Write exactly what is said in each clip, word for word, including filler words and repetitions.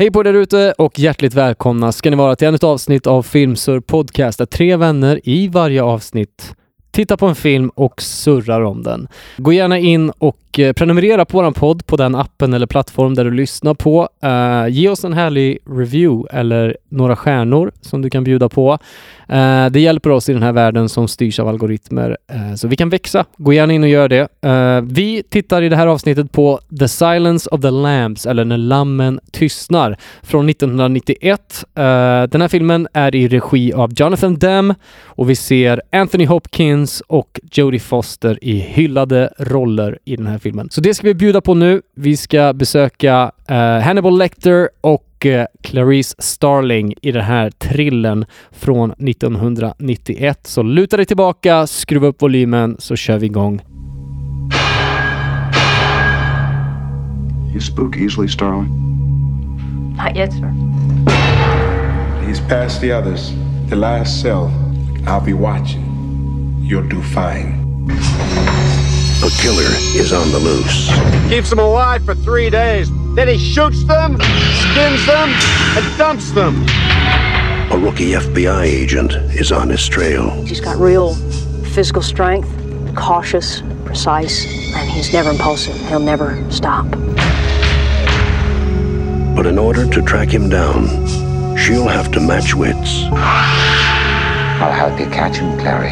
Hej på er ute och hjärtligt välkomna ska ni vara till ännu ett avsnitt av Filmsurr podcast där tre vänner i varje avsnitt tittar på en film och surrar om den. Gå gärna in och prenumerera på vår podd på den appen eller plattform där du lyssnar på. Uh, ge oss en härlig review eller några stjärnor som du kan bjuda på. Uh, det hjälper oss i den här världen som styrs av algoritmer uh, så vi kan växa. Gå gärna in och gör det. Uh, vi tittar i det här avsnittet på The Silence of the Lambs eller När lammen tystnar från nittonhundranittioett. Uh, den här filmen är i regi av Jonathan Demme och vi ser Anthony Hopkins och Jodie Foster i hyllade roller i den här filmen. Så det ska vi bjuda på nu. Vi ska besöka uh, Hannibal Lecter och uh, Clarice Starling i den här trillen från nittonhundranittioett. Så luta dig tillbaka, skruva upp volymen så kör vi igång. You spook easily, Starling. Not yet, sir. He's past the others. The last cell. I'll be watching. You'll do fine. A killer is on the loose. Keeps them alive for three days. Then he shoots them, skins them, and dumps them. A rookie F B I agent is on his trail. He's got real physical strength, cautious, precise, and he's never impulsive. He'll never stop. But in order to track him down, she'll have to match wits. I'll help you catch him, Clary.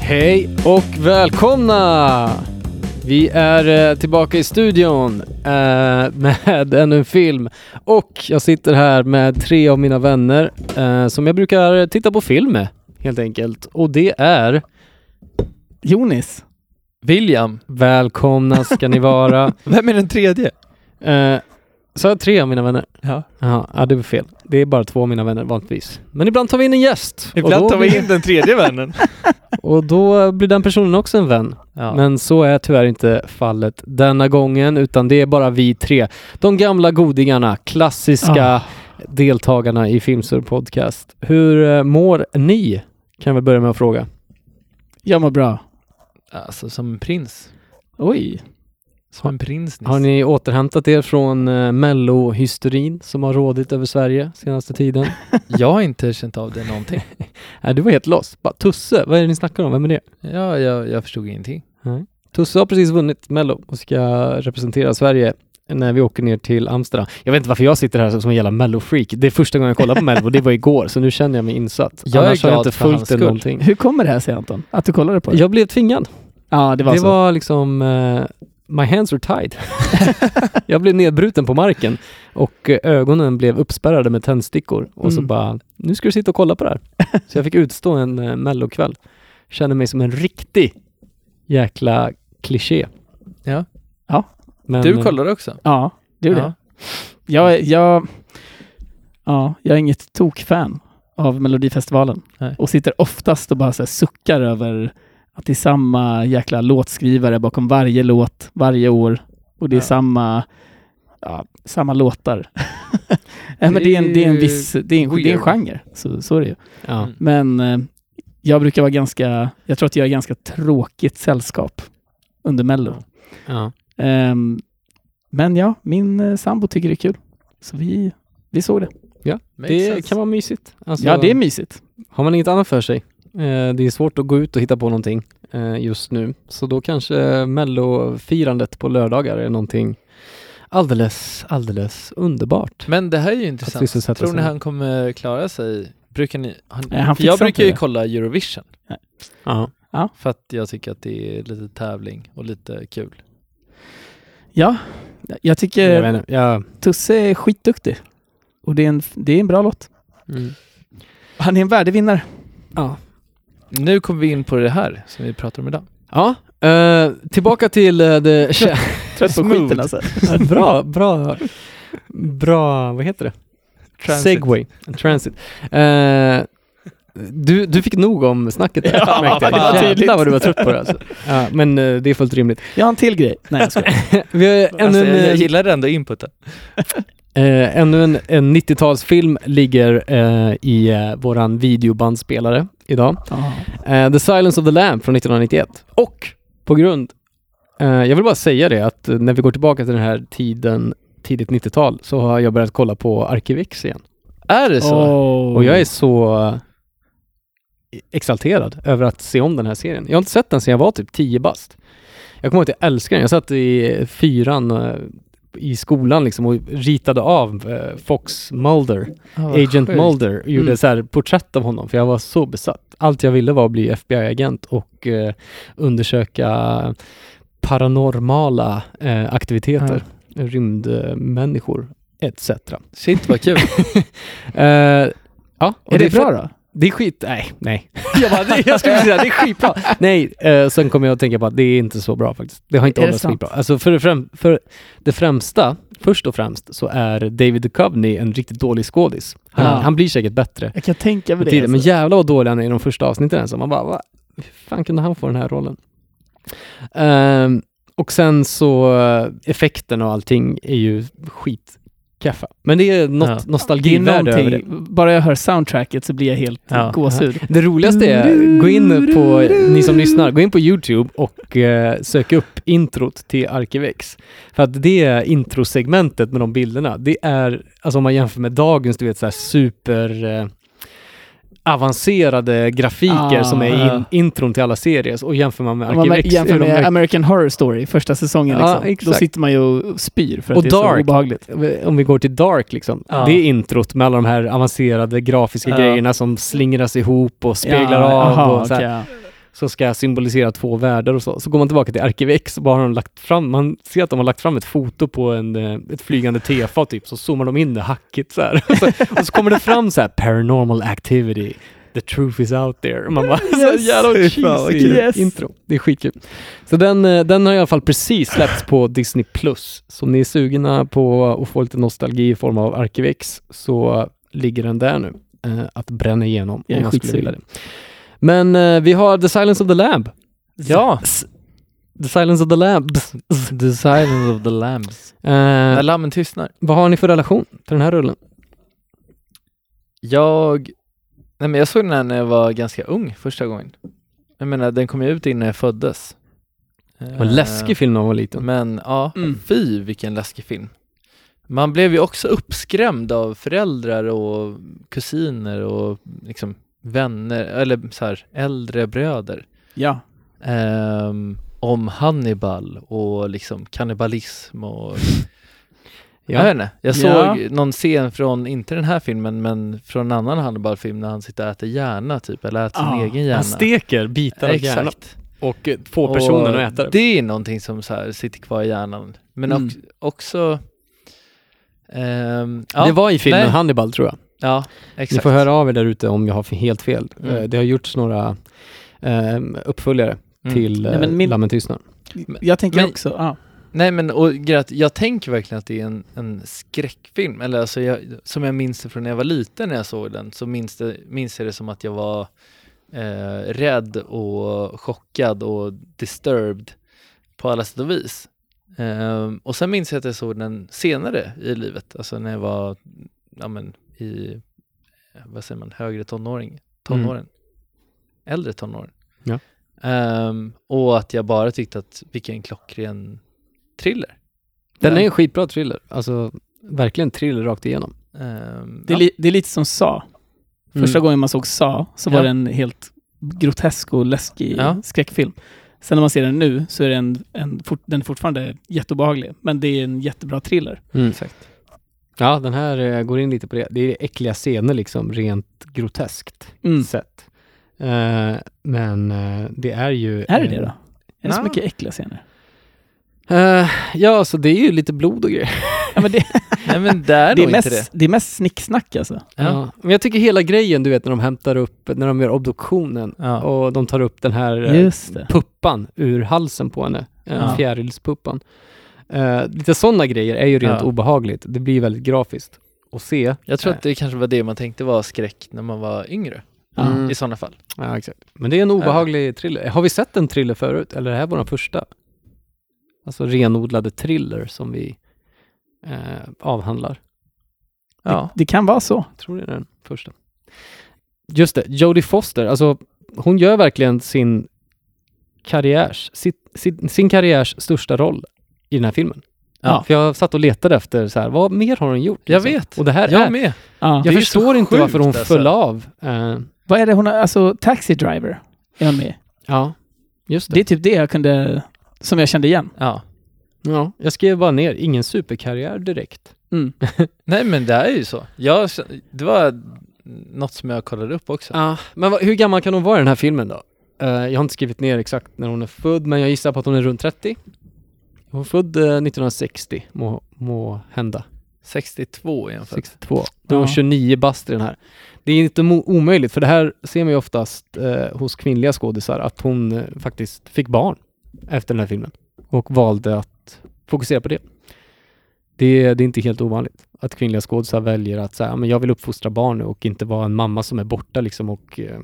Hej och välkomna! Vi är tillbaka i studion med ännu en film. Och jag sitter här med tre av mina vänner som jag brukar titta på film med, helt enkelt. Och det är... Jonas. William. Välkomna ska ni vara. Vem är den tredje? Så jag tre av mina vänner. Ja. Aha, ja, det var fel. Det är bara två av mina vänner vanligtvis. Men ibland tar vi in en gäst. Ibland tar vi in den tredje vännen. Och då blir den personen också en vän. Ja. Men så är tyvärr inte fallet denna gången, utan det är bara vi tre. De gamla godingarna, klassiska ah. deltagarna i Filmsurr podcast. Hur mår ni? Kan vi börja med att fråga. Jag mår bra. Alltså som en prins. Oj. Som en prins. Har ni återhämtat er från uh, Mello-hysterin som har rådit över Sverige senaste tiden? Jag har inte känt av det någonting. Nej, du var helt loss. Bara, Tusse, vad är det ni snackar om? Vem är det? Ja, jag, jag förstod ingenting. Mm. Tusse har precis vunnit Mello och ska representera Sverige när vi åker ner till Amsterdam. Jag vet inte varför jag sitter här som en jävla Mello-freak. Det är första gången jag kollar på Mello och det var igår, så nu känner jag mig insatt. Jag Annars är glad inte för hans skull. Någonting. Hur kommer det här sig, Anton? Att du kollade på det? Jag blev tvingad. Ja, det var det så. Det var liksom... Uh, My hands are tied. Jag blev nedbruten på marken och ögonen blev uppspärrade med tändstickor. Och mm. så bara, nu ska du sitta och kolla på det här. Så jag fick utstå en eh, mellokväll. Kände mig som en riktig jäkla kliché. Ja. Ja. Men, du kollade också? Ja, det gjorde ja. jag. Jag, jag, ja, jag är inget tokfan av Melodifestivalen. Nej. Och sitter oftast och bara så här, suckar över... Att det är samma jäkla låtskrivare bakom varje låt, varje år. Och det är ja. samma, ja, samma låtar. Nej, men det är en, det är en viss, det är en, det är en genre. Så, så är det ju. Ja. Men eh, jag brukar vara ganska, jag tror att jag är ganska tråkigt sällskap under Mello. Ja. Um, men ja, min eh, sambo tycker det är kul. Så vi, vi såg det. Ja, det kan vara mysigt. Alltså, ja, det är mysigt. Har man inget annat för sig? Det är svårt att gå ut och hitta på någonting just nu. Så då kanske Mello-firandet på lördagar är någonting alldeles, alldeles underbart. Men det här är ju intressant. Tror ni han kommer klara sig? Brukar ni, han, Nej, han jag brukar ju det. kolla Eurovision. Ja. Ja. För att jag tycker att det är lite tävling och lite kul. Ja, jag tycker jag menar, jag... Tusse är skitduktig. Och det är en, det är en bra låt. Mm. Han är en värdevinnare. Ja. Nu kommer vi in på det här som vi pratar om idag. Ja, eh, tillbaka till eh, det trött, trött på skiten alltså. bra, bra, bra, vad heter det? Transit. Segway, transit. Eh, Du, du fick nog om snacket där. Ja, det var tydligt. Vad du var trött på det, alltså. Ja, men det är fullt rimligt. Jag har en till grej. Nej, jag skojar. Vi har alltså, en, jag gillar ändå inputen. Äh, ännu en, en nittiotalsfilm ligger äh, i äh, våran videobandspelare idag. Oh. Äh, The Silence of the Lambs från nittonhundranittioett. Och på grund, äh, jag vill bara säga det, att när vi går tillbaka till den här tiden, tidigt nittiotal, så har jag börjat kolla på Arkiv X igen. Är det så? Oh. Och jag är så exalterad över att se om den här serien. Jag har inte sett den sedan jag var typ tio bast. Jag kommer ihåg att jag älskar den. Jag satt i fyran i skolan liksom och ritade av Fox Mulder, oh, Agent sjukt. Mulder, och gjorde mm. så här porträtt av honom, för jag var så besatt. Allt jag ville var att bli F B I-agent och eh, undersöka paranormala eh, aktiviteter, mm. rymdmänniskor et cetera. Shit, vad kul. eh, ja, och är det, det bra då? Det är skit, nej, nej. Jag, bara, det, jag skulle säga, det är skitbra. Nej, eh, sen kommer jag att tänka på att det är inte så bra faktiskt. Det har inte hållit skitbra. Alltså för det, främ- för det främsta, först och främst, så är David Duchovny en riktigt dålig skådis. Han, ja. han blir säkert bättre. Jag kan tänka mig det. Alltså. Men jävla vad dålig han är i de första avsnitten. Ensam. Man bara, va? Hur fan kunde han få den här rollen? Um, och sen så, effekten och allting är ju skit. Kaffa. Men det är något ja. nostalgivärde över det. Bara jag hör soundtracket så blir jag helt ja. gåshud. Det roligaste är, gå in på, ni som lyssnar, gå in på YouTube och eh, sök upp introt till Arkiv X. För att det introsegmentet med de bilderna, det är, alltså om man jämför med dagens, du vet, så här super eh, avancerade grafiker ah, som är in, intron till alla serier, och jämför man med, man X, jämför med American Horror Story första säsongen ah, liksom. Då sitter man ju och spyr för att och det är Dark, så obehagligt. Om vi går till Dark liksom, ah. det är introt med alla de här avancerade grafiska ah. grejerna som slingras ihop och speglar ja, av aha, och så, här, okay. så ska symbolisera två världar och så. Så går man tillbaka till Arkiv X, bara har de lagt fram, man ser att de har lagt fram ett foto på en, ett flygande tefat typ, så zoomar de in det hackigt så här. Och så, och så kommer det fram så här, paranormal activity, the truth is out there. Man bara, yes, så här, jävla cheesy yes. intro. Det är skitkul. Så den, den har i alla fall precis släppts på Disney Plus. Så om ni är sugna på att få lite nostalgi i form av Arkiv X, så ligger den där nu. Eh, att bränna igenom om man skulle vilja det. Men uh, vi har The Silence of the Lambs. Ja. S- the Silence of the Lambs. The Silence of the Lambs. Uh, När lammen tystnar. Vad har ni för relation till den här rullen? Jag... Nej, men jag såg den här när jag var ganska ung första gången. Jag menar, den kom ju ut innan jag föddes. Det var en läskig film när jag var liten. Men ja, mm. fy vilken läskig film. Man blev ju också uppskrämd av föräldrar och kusiner och liksom... vänner, eller så här, äldre bröder. Ja. Um, om Hannibal och liksom kannibalism och ja. Jag vet inte. Jag såg ja. någon scen från, inte den här filmen, men från en annan Hannibal-film när han sitter och äter hjärna typ, eller äter ah, sin egen hjärna. Han steker bitar av hjärna. Och två personer och äter. Det är någonting som så här sitter kvar i hjärnan. Men mm. också, också um, ja, det var i filmen nej. Hannibal, tror jag. Ja, exakt. Ni får höra av er där ute om jag har helt fel. Mm. Det har gjorts några eh, uppföljare mm. till eh, nej, men min... Lammen tystnar. Jag tänker men, också. Ah. Nej, men och, jag tänker verkligen att det är en, en skräckfilm. Eller, alltså, jag, som jag minns det från när jag var liten när jag såg den, så minns, det, minns jag det som att jag var eh, rädd och chockad och disturbed på alla sätt och vis. Eh, och sen minns jag att jag såg den senare i livet. Alltså när jag var... Ja, men, i, vad säger man, högre tonåring, tonåren, mm. äldre tonåren. Ja. Um, och att jag bara tyckte att vilken klockren thriller. Den um, är en skitbra thriller. Alltså, verkligen thriller rakt igenom. Um, det, är ja. li, det är lite som Sa. Första mm. gången man såg Sa så ja. var det en helt grotesk och läskig ja. skräckfilm. Sen när man ser den nu så är den, en, fort, den fortfarande jätteobehaglig. Men det är en jättebra thriller. Mm. Exakt. Ja, den här eh, går in lite på det. Det är äckliga scener liksom, rent groteskt mm. sett. Eh, men eh, det är ju... Är det eh, det då? Är det ja. så mycket äckliga scener? Eh, ja, så det är ju lite blod och grejer. Ja, men det, nej, men där det, är mest, inte det. det är mest snicksnack alltså. Ja. Ja. Men jag tycker hela grejen, du vet, när de hämtar upp, när de gör obduktionen ja. och de tar upp den här eh, puppan ur halsen på henne. Eh, ja. Fjärilspuppan. Uh, lite sådana grejer är ju rent ja. obehagligt. Det blir väldigt grafiskt att se. Jag tror att det kanske var det man tänkte var skräck när man var yngre. mm. i sådana fall. Ja, exakt. Men det är en obehaglig uh. thriller. Har vi sett en thriller förut? Eller är det här vår första? Alltså renodlade thriller som vi eh, avhandlar. Ja. Det, det kan vara så. Jag tror det är den första. Just det, Jodie Foster. Alltså, hon gör verkligen sin karriärs, sitt, sin, sin karriärs största roll i den här filmen. Ja. För jag satt och letade efter så här, vad mer har hon gjort? Liksom. Jag vet. Och det här jag är, med. Ja. Jag förstår inte sjukt, varför hon alltså. föll av. Uh, vad är det hon har, alltså Taxi Driver är hon med. Ja, just det. Det är typ det jag kunde, som jag kände igen. Ja. Ja, jag skrev bara ner, ingen superkarriär direkt. Mm. Nej, men det är ju så. Jag, det var något som jag kollade upp också. Ja. Men hur gammal kan hon vara i den här filmen då? Uh, jag har inte skrivit ner exakt när hon är född, men jag gissar på att hon är runt trettio. Hon född nittonhundrasextio, må, må hända. sextiotvå egentligen. sextiotvå. Då är hon tjugonio bast i den här. Det är inte mo- omöjligt, för det här ser man ju oftast eh, hos kvinnliga skådisar, att hon eh, faktiskt fick barn efter den här filmen och valde att fokusera på det. Det, det är inte helt ovanligt att kvinnliga skådisar väljer att säga, men jag vill uppfostra barn nu och inte vara en mamma som är borta liksom och eh,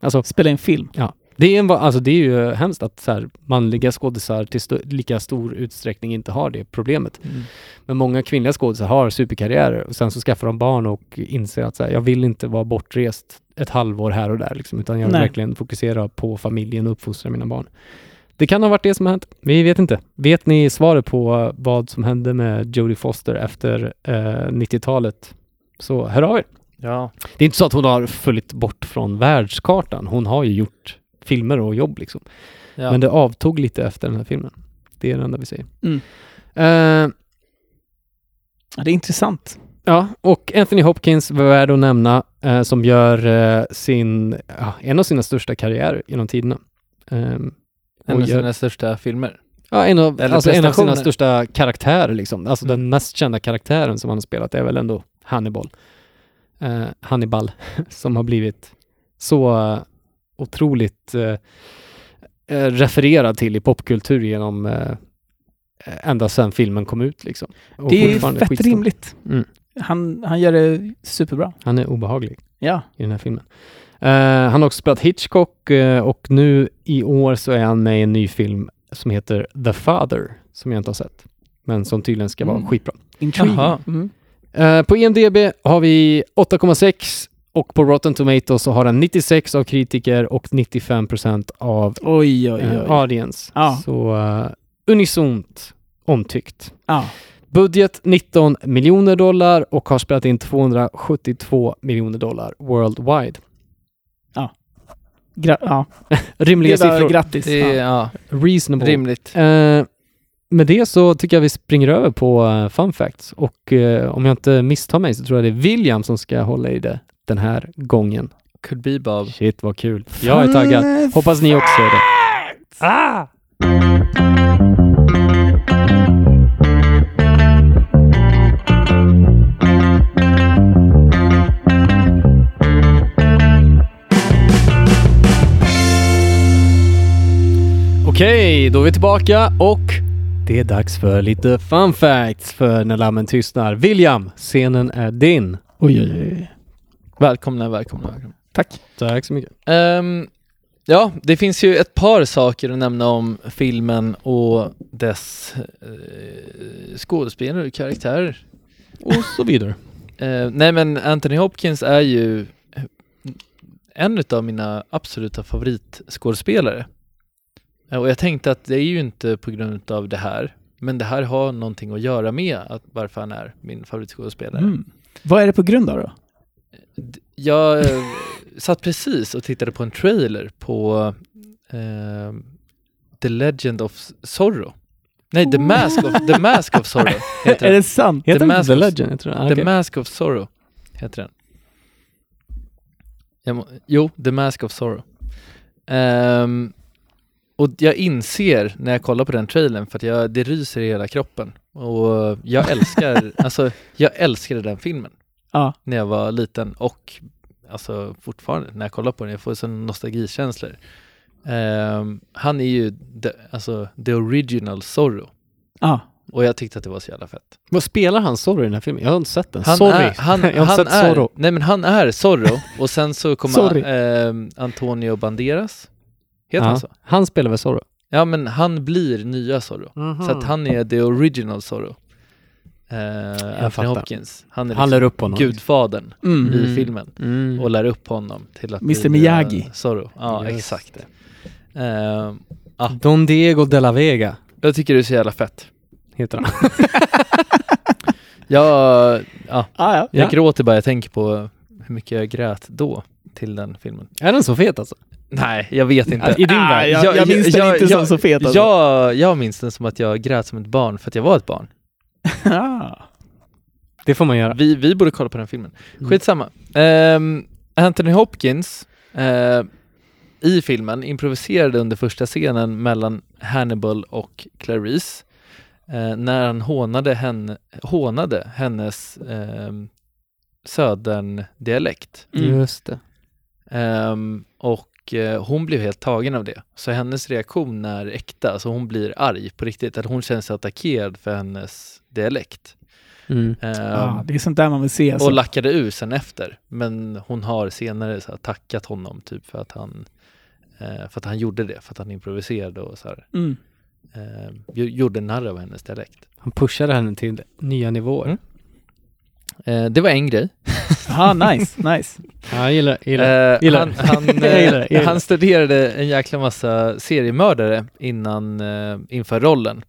alltså, spela en film. Ja. Det är, en, alltså det är ju hemskt att så här, manliga skådisar till st- lika stor utsträckning inte har det problemet. Mm. Men många kvinnliga skådisar har superkarriärer och sen så skaffar de barn och inser att så här, jag vill inte vara bortrest ett halvår här och där liksom, utan jag vill Nej. verkligen fokusera på familjen och uppfostra mina barn. Det kan ha varit det som har hänt. Vi vet inte. Vet ni svaret på vad som hände med Jodie Foster efter eh, nittiotalet? Så hör av er. Ja. Det är inte så att hon har följt bort från världskartan. Hon har ju gjort filmer och jobb liksom. Ja. Men det avtog lite efter den här filmen. Det är det enda vi säger. Mm. Uh, det är intressant. Ja, och Anthony Hopkins var värd att nämna uh, som gör uh, sin, uh, en av sina största karriärer genom tiderna. Uh, en av gör, sina största filmer? Ja, en av, alltså en av sina största karaktärer liksom. Alltså mm. den mest kända karaktären som han har spelat är väl ändå Hannibal. Uh, Hannibal som har blivit så uh, otroligt eh, eh, refererad till i popkultur genom eh, ända sedan filmen kom ut liksom. Och det är fett skitstort. Rimligt. Mm. Han, han gör det superbra. Han är obehaglig ja. i den här filmen. Eh, han har också spelat Hitchcock eh, och nu i år så är han med i en ny film som heter The Father som jag inte har sett. Men som tydligen ska vara mm. skitbra. Mm. Eh, på I M D B har vi åtta komma sex och på Rotten Tomatoes så har den nittiosex av kritiker och nittiofem procent av oj, oj, oj. Eh, audience. Ah. Så uh, unisont omtyckt. Ah. Budget nitton miljoner dollar och har spelat in tvåhundrasjuttiotvå miljoner dollar worldwide. Ah. Gra- ah. Rimliga siffror. Grattis. Det är, ah. Reasonable. Rimligt. Eh, med det så tycker jag vi springer över på uh, fun facts. Och uh, om jag inte misstar mig så tror jag det är William som ska hålla i det den här gången. Could be Bob. Shit, vad kul. Jag är taggad. Hoppas ni också är det. Ah! Okej, då är vi tillbaka och det är dags för lite fun facts för När lammen tystnar. William, scenen är din. Oj, oj, oj. Välkomna, välkomna, välkomna. Tack. Tack så mycket. Um, ja, det finns ju ett par saker att nämna om filmen och dess uh, skådespelare och karaktärer. Och så vidare. Uh, nej, men Anthony Hopkins är ju en av mina absoluta favoritskådespelare. Uh, och jag tänkte att det är ju inte på grund av det här, men det här har någonting att göra med att varför han är min favoritskådespelare. Mm. Vad är det på grund av då? Jag satt precis och tittade på en trailer på eh, The Legend of Zorro. Nej, The Mask of, The Mask of Zorro heter. Är det sant? Heter The, Mask The, Legend, of, heter okay. The Mask of Zorro heter den. Jag må, jo, The Mask of Zorro. Um, och jag inser när jag kollar på den trailern för att jag, det ryser i hela kroppen. Och jag älskar, alltså, jag älskar den filmen. Ah. När jag var liten och alltså fortfarande när jag kollar på den jag får sån nostalgikänslor. Um, han är ju the, alltså the original Zorro. Ah. Och jag tyckte att det var så jävla fett. Vad spelar han Zorro i den här filmen? Jag har inte sett den. Han Sorry. Är, han, jag har han sett är, Zorro. Nej, men han är Zorro. Och sen så kommer eh, Antonio Banderas. Heter ja. han så? Han spelar väl Zorro? Ja, men han blir nya Zorro. Mm-hmm. Så att han är the original Zorro. Eh, Anthony Hopkins. Han är han liksom lär upp honom. Gudfadern mm. i filmen. Mm. Och lär upp honom till att mister Miyagi. Bli, eh, Zorro. Ja, yes. Exakt. Eh, ah. Don Diego De La Vega. Jag tycker det är så jävla fett. Heter han. jag, ja, ah, ja. jag gråter bara jag tänker på hur mycket jag grät då till den filmen. Är den så fet alltså? Nej, jag vet inte. I din ah, jag, jag, jag minns den jag, inte jag, som så fet alltså. Jag, jag minns den som att jag grät som ett barn för att jag var ett barn. Det får man göra. Vi, vi borde kolla på den filmen. Skitsamma. Um, Anthony Hopkins uh, i filmen improviserade under första scenen mellan Hannibal och Clarice. Eh, när han hånade, henne, hånade hennes eh, söderndialekt. Mm. Just det. Eh, och eh, hon blev helt tagen av det. Så hennes reaktion är äkta. Så hon blir arg på riktigt. Att hon känns attackerad för hennes dialekt. Mm. Eh, ja, det är sånt där man vill se. Alltså. Och lackade ur sen efter. Men hon har senare så här, tackat honom typ för att han eh, för att han gjorde det. För att han improviserade och så här. Mm. Eh, gjorde narr av hennes dialekt. Han pushade henne till nya nivåer. Mm. Eh, det var en grej. Ah, nice, nice. Ja, gillar, gillar, eh, gillar. Han, han, eh, gillar, gillar. Han studerade en jäkla massa seriemördare innan, eh, inför rollen.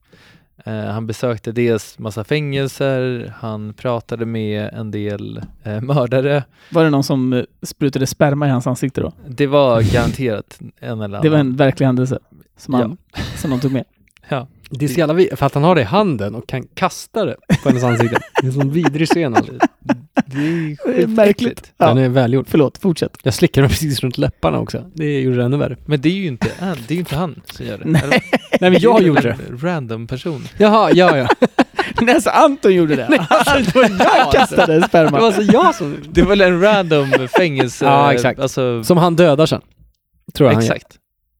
Eh, han besökte dels massa fängelser. Han pratade med en del eh, mördare. Var det någon som sprutade sperma i hans ansikte då? Det var garanterat en eller annan. Det var en verklig händelse som, han, ja. som de tog med. Ja. Det är så jävla vid- för att han har det i handen och kan kasta det på hennes ansikte. Det är en sån vidrig scen. Det är märkligt. Ja. Den är välgjord. Förlåt, fortsätt. Jag slickar mig precis runt läpparna också. Det gjorde det ännu värre. Men det är ju inte, det är inte han som gör det. Nej, Nej men jag gjorde det. Random person. Jaha, ja, ja. Nej, så Anton gjorde det. Nej, alltså, det jag kastade sperma. Det var så jag som... Det var väl en random fängelse. Ja, exakt. Alltså... Som han dödar sen. Tror jag exakt.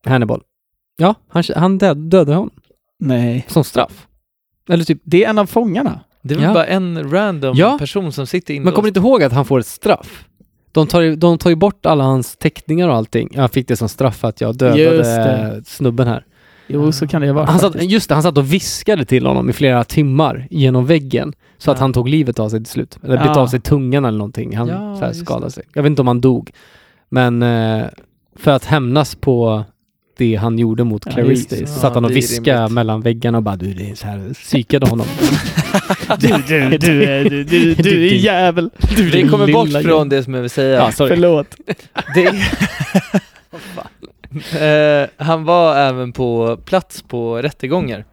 Han gör. Hannibal. Ja, han, han död, dödade honom. Nej. Som straff. Eller typ, det är en av fångarna. Det var ja. bara en random ja. person som sitter inne. Man kommer inte ihåg att han får ett straff. De tar ju, de tar ju bort alla hans teckningar och allting. Jag fick det som straff att jag dödade snubben här. Jo, så kan det vara. Han satt, just det, han satt och viskade till honom i flera timmar genom väggen. Så ja. att han tog livet av sig till slut. Eller bit ja. av sig tungan eller någonting. Han ja, så här skadade sig. Jag vet inte om han dog. Men för att hämnas på... det han gjorde mot Clarice. Ja, så satt han och viskade mellan väggarna och bara du, det är så här, psykade honom. du, du, du, du, du, du är jävel. Du, det kommer bort från jävel. Det som jag vill säga. Ja, förlåt. det... uh, han var även på plats på rättegångar. Uh,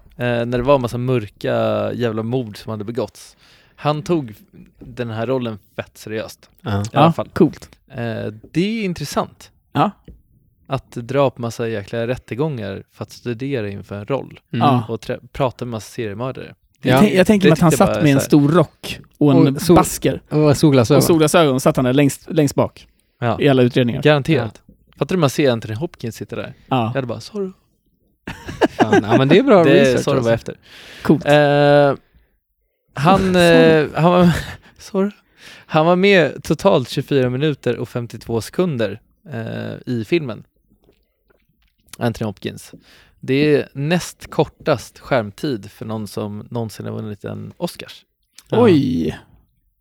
när det var en massa mörka jävla mord som hade begåtts. Han tog den här rollen fett seriöst. Uh. I alla fall. Ja, coolt. Uh, det är intressant. Ja. Att dra upp massa jäkla rättegångar för att studera inför en roll. Mm. Och trä- prata med massa seriemördare. Ja. Jag, tänk, jag tänker mig att han satt med en stor rock och en och sol- basker. Och solglasögon. Och solglasögon satt han där längst, längst bak ja. i alla utredningar. Garanterat. Ja. Fattar du man ser Anthony Hopkins sitter där? Ja. Jag hade bara, sorry. Fan, ja, men det är bra det, research. Sorry var efter. Coolt. Uh, han, uh, han, var, sorry. han var med totalt tjugofyra minuter och femtiotvå sekunder uh, i filmen. Anthony Hopkins. Det är näst kortast skärmtid för någon som någonsin har vunnit en Oscars. Oj!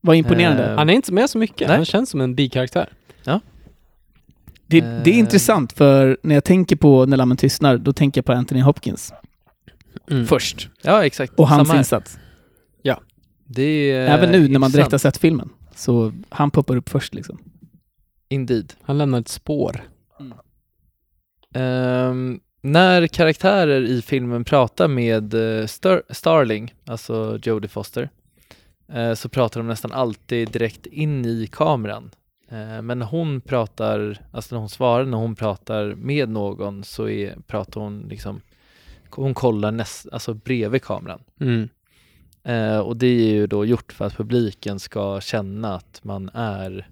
Vad imponerande. Uh, han är inte med så mycket. Nej. Han känns som en bikaraktär. Ja. Det, det är uh, intressant för när jag tänker på När lammen tystnar, då tänker jag på Anthony Hopkins. Mm. Först. Ja, exakt. Och hans insats. Ja. Det är även nu intressant. När man direkt har sett filmen. Så han poppar upp först liksom. Indeed. Han lämnar ett spår. Mm. Um, när karaktärer i filmen pratar med uh, Star- Starling, alltså Jodie Foster, uh, så pratar de nästan alltid direkt in i kameran. Uh, men när hon pratar, alltså när hon svarar, när hon pratar med någon så är, pratar hon liksom, hon kollar näst, alltså bredvid kameran. Mm. Uh, och det är ju då gjort för att publiken ska känna att man är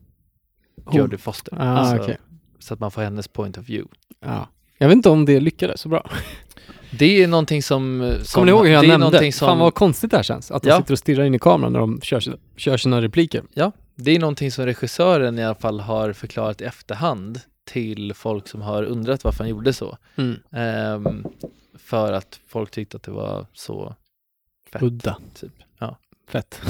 Jodie Foster. Ah, alltså, okay. Så att man får hennes point of view. Ja. Jag vet inte om det lyckades så bra. Det är någonting som... som Kommer ni ihåg hur jag nämnde? Som... Fan vad konstigt det här känns. Att de ja. sitter och stirrar in i kameran när de kör, kör sina repliker. Ja, det är någonting som regissören i alla fall har förklarat i efterhand till folk som har undrat varför han gjorde så. Mm. Ehm, för att folk tyckte att det var så fett. Udda. Typ. Ja. Fett.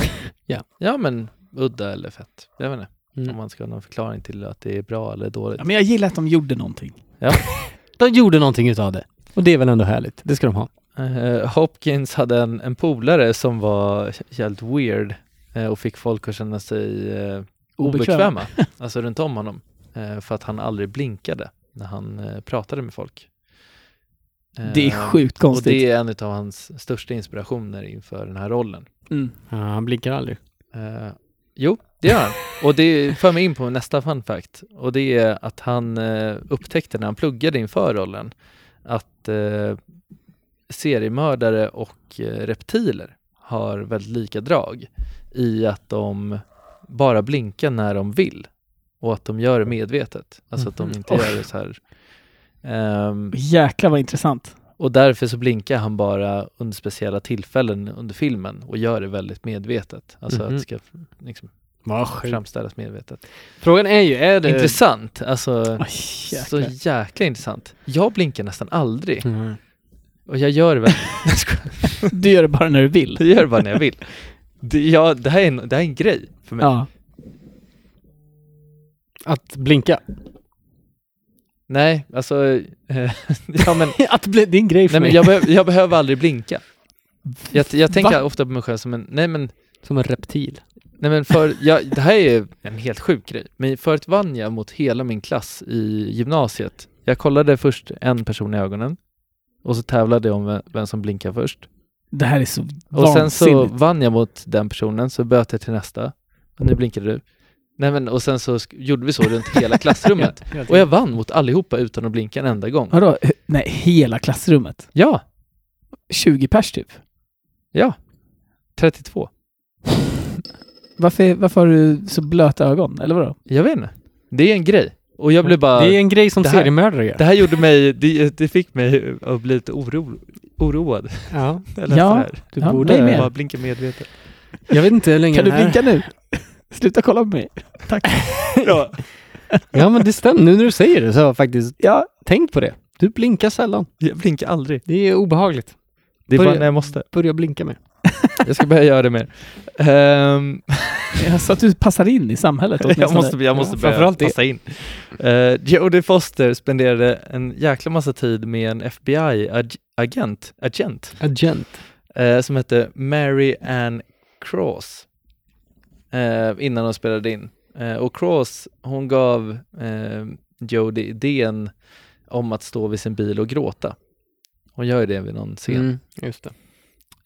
yeah. Ja, men udda eller fett. Jag vet inte. Mm. Om man ska ha någon förklaring till att det är bra eller dåligt. Ja, men jag gillar att de gjorde någonting. Ja. De gjorde någonting utav det. Och det är väl ändå härligt. Det ska de ha. Uh, Hopkins hade en, en polare som var helt weird uh, och fick folk att känna sig uh, obekväma. alltså runt om honom. Uh, för att han aldrig blinkade när han uh, pratade med folk. Uh, det är sjukt konstigt. Och det är en av hans största inspirationer inför den här rollen. Mm. Ja, han blinkar aldrig. Uh, jo, det gör han. Och det för mig in på nästa fun fact. Och det är att han uh, upptäckte när han pluggade inför rollen att eh, seriemördare och eh, reptiler har väldigt lika drag i att de bara blinkar när de vill och att de gör det medvetet. Alltså att de inte mm. gör det så här. Um, Jäklar vad intressant. Och därför så blinkar han bara under speciella tillfällen under filmen och gör det väldigt medvetet. Alltså mm-hmm. att det ska liksom, framställas medvetet. Frågan är ju, är det... Intressant. Alltså, oh, jäkla. Så jäkla intressant. Jag blinkar nästan aldrig. Mm. Och jag gör väl... du gör det bara när du vill. Du gör det bara när jag vill. Det, ja, det, här är en, det här är en grej för mig. Ja. Att blinka? Nej, alltså... ja, men, att bli, det är en grej för nej, mig. Men jag, behöv, jag behöver aldrig blinka. Jag, jag tänker Va? ofta på mig själv som en... Nej, men, som en reptil. Nej, men för, ja, det här är en helt sjuk grej. Men förut vann jag mot hela min klass i gymnasiet. Jag kollade först en person i ögonen. Och så tävlade jag om vem som blinkar först. Det här är så vansinnigt. Och sen så vann jag mot den personen. Så böt jag till nästa. Och nu blinkade du. Nej, men, och sen så sk- gjorde vi så runt hela klassrummet. Och jag vann mot allihopa utan att blinka en enda gång. Vadå? Nej, hela klassrummet? Ja. tjugo pers typ? Ja. trettiotvå. Varför, varför har du så blöta ögon? Eller vadå? Jag vet inte. Det är en grej. Och jag blev bara... Det är en grej som seriemördare gör. Det här gjorde mig... Det, det fick mig att bli lite oro, oroad. Ja. ja. Du ja, borde med. Bara blinka medvetet. Jag vet inte hur länge... Kan du blinka nu? Sluta kolla på mig. Tack. ja. ja, men det stämmer. Nu när du säger det så har jag faktiskt... Ja. Tänk på det. Du blinkar sällan. Jag blinkar aldrig. Det är obehagligt. Det är börja, bara när jag måste. Börja blinka med. Jag ska börja göra det mer. Um, så att du passar in i samhället. Jag måste, jag måste ja, börja passa in. Uh, Jodie Foster spenderade en jäkla massa tid med en F B I-agent agent, agent. Uh, som hette Mary Ann Cross uh, innan hon spelade in. Uh, och Cross, hon gav uh, Jodie idén om att stå vid sin bil och gråta. Hon gör det vid någon scen. Mm, just det.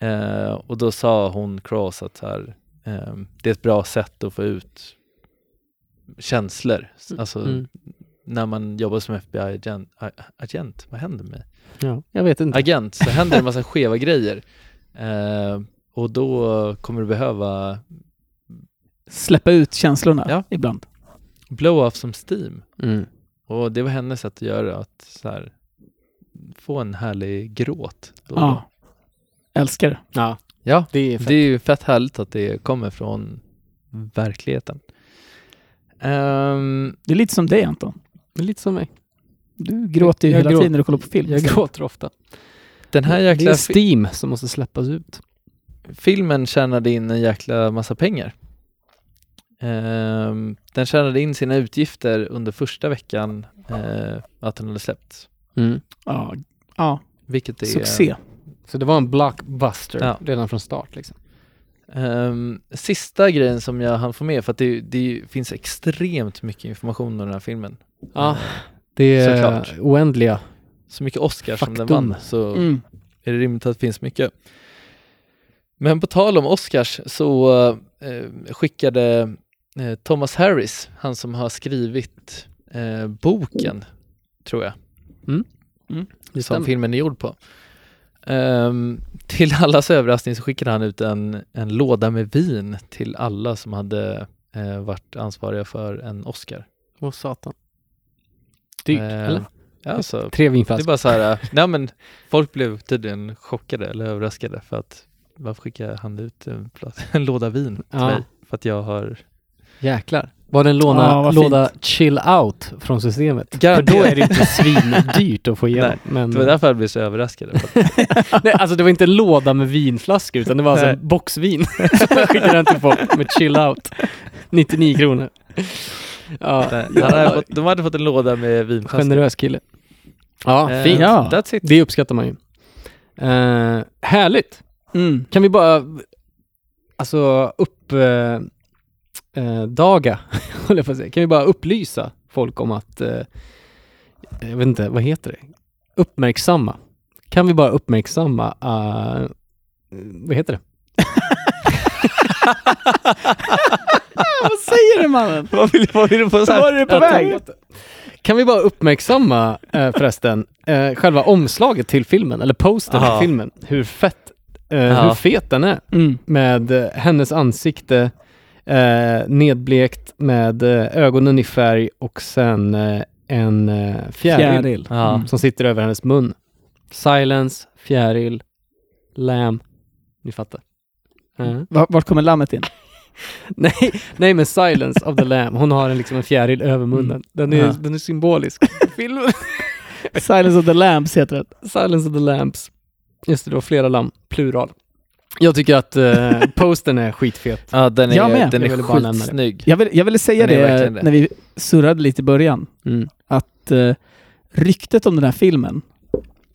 Uh, och då sa hon Cross att så här, um, det är ett bra sätt att få ut känslor. Alltså mm. när man jobbar som F B I-agent, vad händer med ja, jag vet inte. Agent, så händer en massa skeva grejer. Uh, och då kommer du behöva släppa ut känslorna ja. ibland. Blow off som steam. Mm. Och det var hennes sätt att göra att så här, få en härlig gråt. Då. Ja. Älskar det. Ja, ja det, är det är ju fett härligt att det kommer från mm. verkligheten. Um, det är lite som dig, Anton. Det är lite som mig. Du gråter ju hela grå- tiden när du kollar på film. Jag gråter ofta. Den här jäkla det är Steam fi- som måste släppas ut. Filmen tjänade in en jäkla massa pengar. Um, den tjänade in sina utgifter under första veckan uh, att den hade släppts. Mm. Ja, ja. Vilket är... Succé. Så det var en blockbuster ja. redan från start. Liksom. Um, sista grejen som jag hann få med, för att det, det finns extremt mycket information om den här filmen. Ja, det är såklart. Oändliga. Så mycket Oscars faktum som den vann, så mm. är det rimligt att det finns mycket. Men på tal om Oscars så uh, skickade uh, Thomas Harris, han som har skrivit uh, boken, tror jag. Mm. Mm. Som stämmer. Filmen är gjord på. Um, till allas överraskning så skickade han ut en, en låda med vin till alla som hade uh, varit ansvariga för en Oscar. Åh satan. Dyrt, uh, eller? Alltså, tre vinflaskor. Det är bara så här, nej men folk blev tydligen chockade eller överraskade för att varför skickade han ut en, plats, en låda vin till ja. mig? För att jag har... Jäklar. Var det en låna, ja, låda fint. Chill out från systemet? För då är det inte svindyrt att få igenom. Men... Det var därför jag blev så överraskad. Nej, alltså det var inte en låda med vinflaskor utan det var alltså en boxvin. Jag skickade den till folk med chill out. nittionio kronor. Ja. Han hade fått, de hade fått en låda med vinflaskor. Generös kille. Ja, uh, fint. Ja. That's it. Det uppskattar man ju. Uh, härligt. Mm. Kan vi bara alltså upp... Uh, Eh, daga, kan vi bara upplysa folk om att eh, jag vet inte, vad heter det? Uppmärksamma. Kan vi bara uppmärksamma uh, vad heter det? Vad säger du, mannen? Vad vill, vad vill du få sagt? Var är du på väg? Kan vi bara uppmärksamma eh, förresten eh, själva omslaget till filmen eller posten till filmen. Hur fett eh, ja. hur fet den är mm. med eh, hennes ansikte Eh, nedblekt med eh, ögonen i färg och sen eh, en eh, fjäril, fjäril. Ja. Som sitter över hennes mun. Silence, fjäril, lamm. Ni fattar. Mm. Vart, vart kommer lammet in? nej, nej, men Silence of the Lamb. Hon har en, liksom en fjäril över munnen. Mm. Den, är, ja. den är symbolisk. Silence of the Lambs heter det. Silence of the Lambs. Just det, då flera lamm. Plural. Jag tycker att eh, posten är skitfet. Ja, den är, jag med. Den är jag skitsnygg. Jag ville jag vill säga den det när vi surrade lite i början. Mm. Att eh, ryktet om den här filmen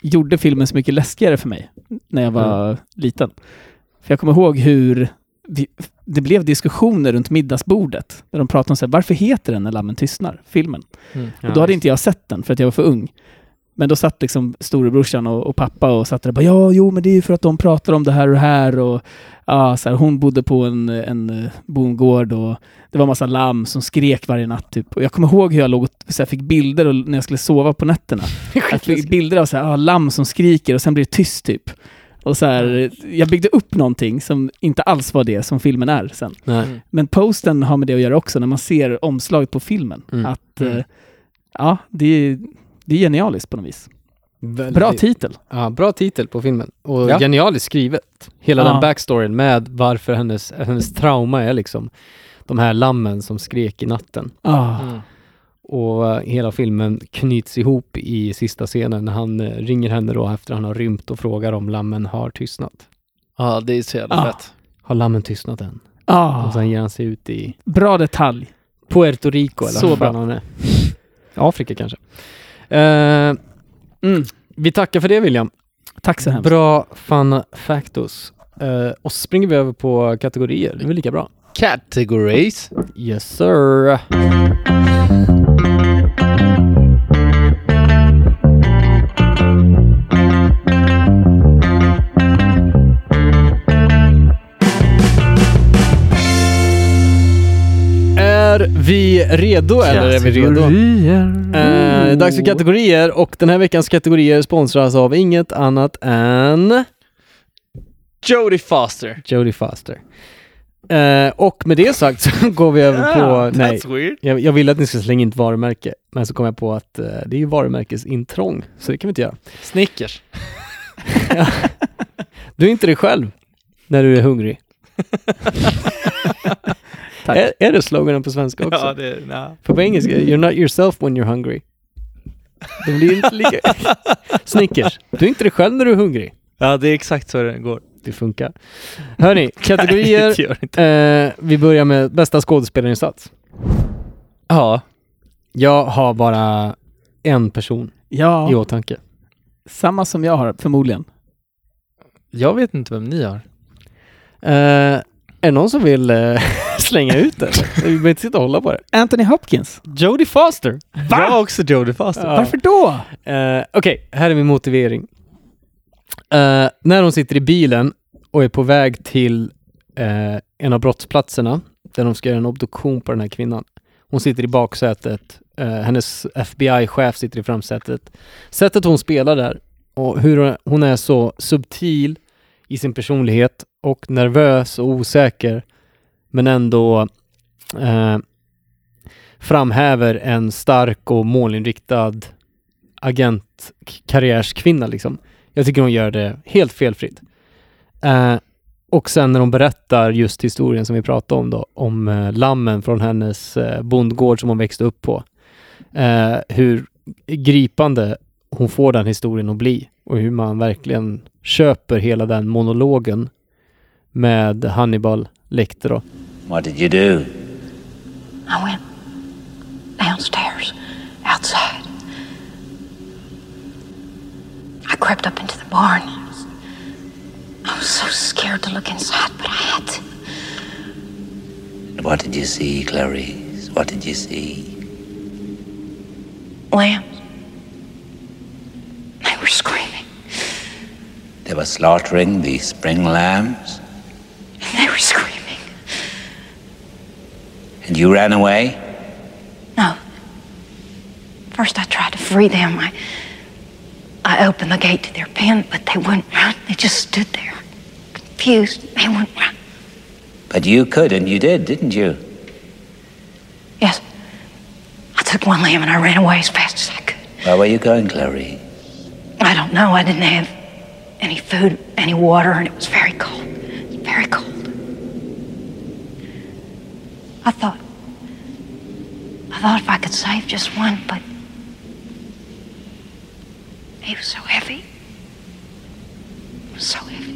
gjorde filmen så mycket läskigare för mig när jag var mm. liten. För jag kommer ihåg hur vi, det blev diskussioner runt middagsbordet. Där de pratade om så här, varför heter den När lammen tystnar, filmen? Mm. Ja, och då hade inte jag sett den för att jag var för ung. Men då satt liksom storebrorsan och, och pappa och satt där och bara, ja, jo, men det är ju för att de pratar om det här och det här. Och, ja, så här, hon bodde på en, en bondgård och det var en massa lamm som skrek varje natt. Typ. Och jag kommer ihåg hur jag låg och, så här, fick bilder och, när jag skulle sova på nätterna. Jag fick bilder av så här, ja, lamm som skriker och sen blir det tyst typ. Och så här, jag byggde upp någonting som inte alls var det som filmen är sen. Mm. Men posten har med det att göra också när man ser omslaget på filmen. Mm. Att mm. ja, det är... Det är genialiskt på något vis. Väldigt. Bra titel. Ja, bra titel på filmen. Och ja. genialiskt skrivet. Hela ja. den backstoryn med varför hennes, hennes trauma är liksom de här lammen som skrek i natten. Ah. Mm. Och hela filmen knyts ihop i sista scenen när han ringer henne då efter han har rymt och frågar om lammen har tystnat. Ja, ah, det är så jävla ah. rätt. Har lammen tystnat än? Ah. Och sen ger han sig ut i... Bra detalj. Puerto Rico eller så bra. Han är. Afrika kanske. Uh, mm. Vi tackar för det, William. Tack så hemskt. Bra fun factos. Uh, och så springer vi över på kategorier. Det är väl lika bra. Categories. Yes sir. Vi redo eller är vi redo? Eh, dags för kategorier och den här veckans kategorier sponsras av inget annat än Jodie Foster. Jodie Foster. Eh, och med det sagt så går vi över på yeah, nej. Weird. Jag, jag ville att ni skulle slänga in ett varumärke, men så kom jag på att eh, det är ju varumärkesintrång så det kan vi inte göra. Snickers. Du är inte dig själv när du är hungrig. Är, är det sloganen på svenska också? Ja, det, nah. För på engelska, you're not yourself when you're hungry. Det blir inte lika... Snickers, du är inte dig själv när du är hungrig. Ja, det är exakt så det går. Det funkar. Hörrni, kategorier. Nej, eh, vi börjar med bästa skådespelarinsats. Ja. Jag har bara en person ja. i åtanke. Samma som jag har, förmodligen. Jag vet inte vem ni har. Eh... Är någon som vill eh, slänga ut det? Vi behöver inte sitta och hålla på det. Anthony Hopkins. Jodie Foster. Va? Jag också Jodie Foster. Ja. Varför då? Uh, Okej, okay. Här är min motivering. Uh, när hon sitter i bilen och är på väg till uh, en av brottsplatserna där de ska göra en obduktion på den här kvinnan. Hon sitter i baksätet. Uh, hennes F B I-chef sitter i framsätet. Sättet hon spelar där och hur hon är så subtil i sin personlighet och nervös och osäker men ändå eh, framhäver en stark och målinriktad agentkarriärskvinna liksom. Jag tycker hon gör det helt felfritt. Eh, och sen när hon berättar just historien som vi pratade om då, om eh, lammen från hennes eh, bondgård som hon växte upp på. Eh, hur gripande hon får den historien att bli och hur man verkligen köper hela den monologen med Hannibal Lecter då. What did you do? I went downstairs, outside. I crept up into the barn. I was so scared to look inside, but I had to. What did you see, Clarice? What did you see? Lambs. They were screaming. They were slaughtering the spring lambs? And they were screaming. And you ran away? No. First I tried to free them. I, I opened the gate to their pen, but they wouldn't run. They just stood there, confused. They wouldn't run. But you could, and you did, didn't you? Yes. I took one lamb and I ran away as fast as I could. Where were you going, Clarice? I don't know. I didn't have any food, any water, and it was very cold. It was very cold. I thought... I thought if I could save just one, but... He was so heavy. He was so heavy.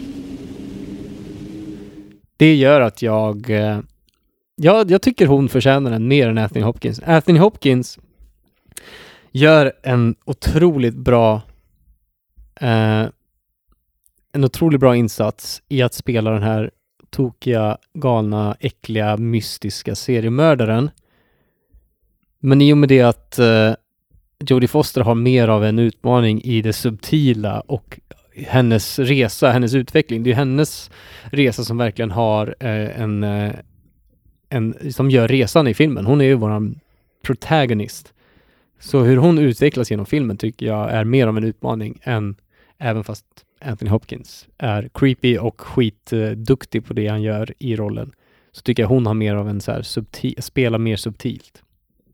Det gör att jag... Ja, jag tycker hon förtjänar den mer än Anthony Hopkins. Anthony Hopkins gör en otroligt bra... Eh, en otroligt bra insats i att spela den här tokiga, galna, äckliga, mystiska seriemördaren. Men i och med det att eh, Jodie Foster har mer av en utmaning i det subtila och hennes resa, hennes utveckling. Det är hennes resa som verkligen har eh, en, eh, en... som gör resan i filmen. Hon är ju vår protagonist. Så hur hon utvecklas genom filmen tycker jag är mer av en utmaning än, även fast Anthony Hopkins är creepy och skitduktig eh, på det han gör i rollen, så tycker jag hon har mer av en så här subtil... spelar mer subtilt.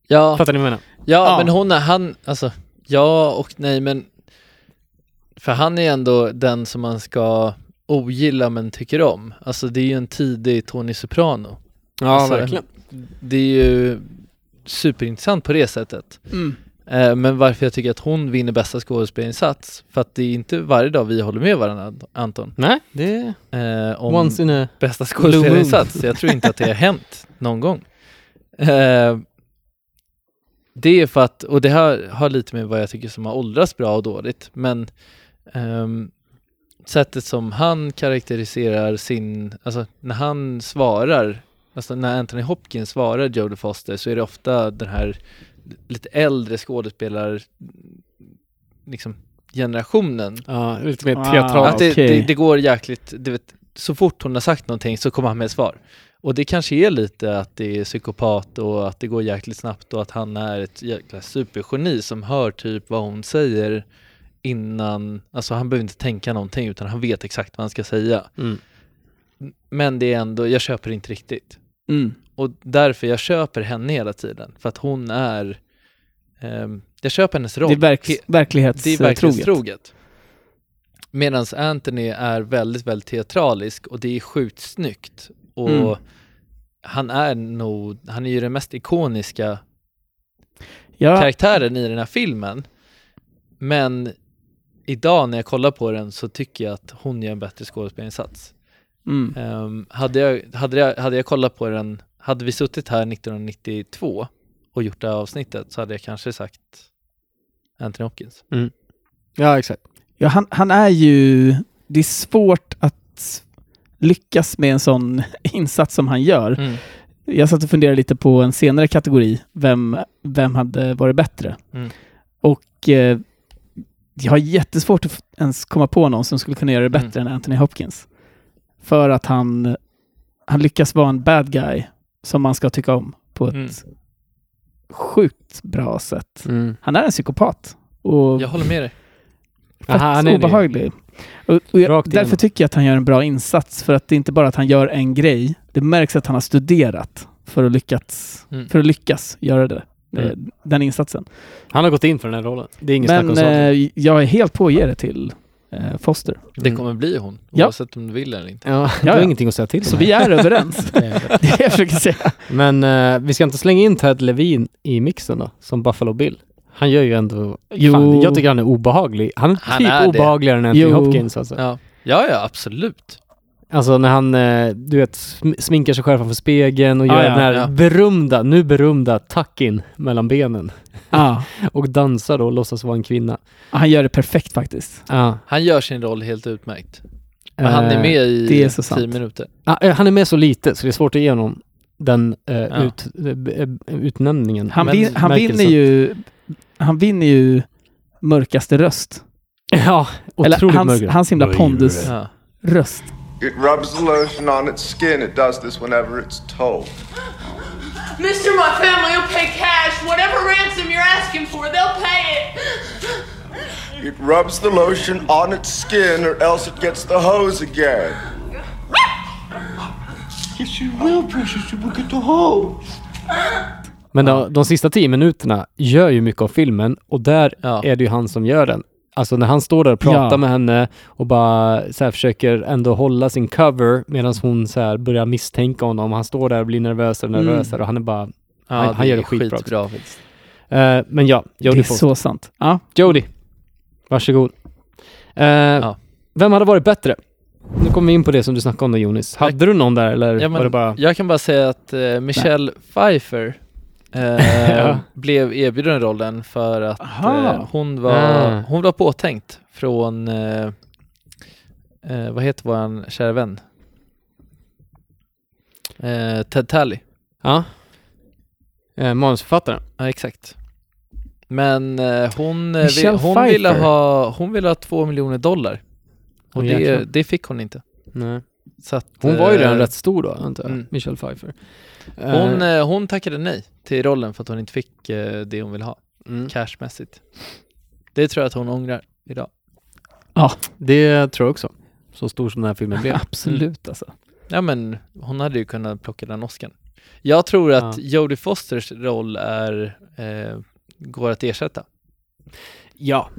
Ja. Fattar ni vad jag menar? Ja, ja, men hon är, han, alltså, ja och nej, men för han är ändå den som man ska ogilla men tycker om. Alltså det är ju en tidig Tony Soprano. Ja, alltså, verkligen. Det är ju superintressant på det sättet. Mm. Eh, men varför jag tycker att hon vinner bästa skådespelarinsats, för att det är inte varje dag vi håller med varandra, Anton. Nej, det är eh, om once in a bästa skådespelarinsats. Jag tror inte att det har hänt någon gång. Eh, Det är för att, och det här har lite med vad jag tycker som har åldrats bra och dåligt, men um, sättet som han karaktäriserar sin, alltså när han svarar, alltså när Anthony Hopkins svarar Jodie Foster, så är det ofta den här lite äldre skådespelar liksom generationen. Ja, lite mer teatral. Att det, okay. det, det går jäkligt, du vet, så fort hon har sagt någonting så kommer han med ett svar. Och det kanske är lite att det är psykopat och att det går jäkligt snabbt och att han är ett jäkla supergeni som hör typ vad hon säger innan. Alltså han behöver inte tänka någonting utan han vet exakt vad han ska säga. Mm. Men det är ändå, jag köper inte riktigt. Mm. Och därför jag köper henne hela tiden. För att hon är, eh, jag köper hennes roll. Det är verk- verklighets- det är verklighetstroget. Medan Anthony är väldigt, väldigt teatralisk och det är sjukt snyggt. Och mm. han är nog, han är ju den mest ikoniska ja. karaktären i den här filmen. Men idag när jag kollar på den så tycker jag att hon gör en bättre skådespelarinsats. Mm. Um, hade, jag, hade, jag, hade jag kollat på den, hade vi suttit här nittonhundranittiotvå och gjort det här avsnittet, så hade jag kanske sagt Anthony Hopkins. Mm. Ja, exakt. Ja, han, han är ju, det är svårt att lyckas med en sån insats som han gör. Mm. Jag satt och funderade lite på en senare kategori. Vem, vem hade varit bättre? Mm. Och eh, jag har jättesvårt att ens komma på någon som skulle kunna göra det bättre mm. än Anthony Hopkins. För att han, han lyckas vara en bad guy som man ska tycka om på ett mm. sjukt bra sätt. Mm. Han är en psykopat. Och jag håller med dig. Fett Aha, nej, obehaglig. Och, och jag, därför tycker jag att han gör en bra insats, för att det är inte bara att han gör en grej. Det märks att han har studerat för att lyckas, mm. för att lyckas göra det Mm. Den insatsen. Han har gått in för den här rollen. Det är inget snack om saken. Men jag är helt på att ge det till Foster. Mm. Det kommer bli hon, oavsett ja. om du vill eller inte. Ja, det är ingenting att säga till. Så vi är överens. Det är jag försöker säga. Men uh, vi ska inte slänga in Ted Levine i mixen då, som Buffalo Bill. Han gör ju ändå... Fan, jag tycker han är obehaglig. Han är han typ är obehagligare det. än Anthony jo. Hopkins. Alltså. Ja. ja, ja, absolut. Alltså när han, du vet, sminkar sig själv framför spegeln och gör ah, ja, den här ja. berömda, nu berömda tackin mellan benen. Ah. Och dansar då och låtsas vara en kvinna. Ah, han gör det perfekt faktiskt. Ah. Han gör sin roll helt utmärkt. Men eh, han är med i tio minuter. Ah, han är med så lite så det är svårt att ge honom den eh, ja. ut, eh, utnämningen. Han, vin, han, vinner ju, han vinner ju mörkaste röst. Ja, otroligt mörk. Eller hans himla pondus ja. röst. It rubs the lotion on its skin. It does this whenever it's told. Mister, my family will pay cash. Whatever ransom you're asking for, they'll pay it. It rubs the lotion on its skin or else it gets the hose again. Yes, you will, precious. You will get the hose. Men de, de sista tio minuterna gör ju mycket av filmen och där ja. är det ju han som gör den. Alltså när han står där och pratar ja. med henne och bara så här, försöker ändå hålla sin cover medan hon så här, börjar misstänka honom. Han står där och blir nervösare och nervösare mm. och han är bara... Ja, han, han gör det skitbra. skitbra uh, men ja, Jodie Det är Foster. så sant. Ja. Jodie, varsågod. Uh, ja. Vem hade varit bättre? Nu kommer vi in på det som du snackade om då, Jonas. Hade jag, du någon där? Eller ja, men, var det bara... Jag kan bara säga att uh, Michelle Pfeiffer... Eh, blev erbjuden rollen för att eh, hon var mm. hon var påtänkt från eh, eh, vad heter våran kära vän eh, Ted Talley ja eh, manusförfattaren ja exakt men eh, hon vill, hon ville ha hon ville ha två miljoner dollar och oh, det, det fick hon inte. Nej. Så att, hon var ju redan äh, rätt stor då, inte? Mm. Michelle Pfeiffer. Hon, uh, hon tackade nej till rollen för att hon inte fick uh, det hon vill ha. Mm. Cashmässigt. Det tror jag att hon ångrar idag. Ja, det tror jag också. Så stor som den här filmen blev. Absolut mm. alltså. Ja, men hon hade ju kunnat plocka den Oscar. Jag tror att ja. Jodie Fosters roll är uh, går att ersätta. Ja.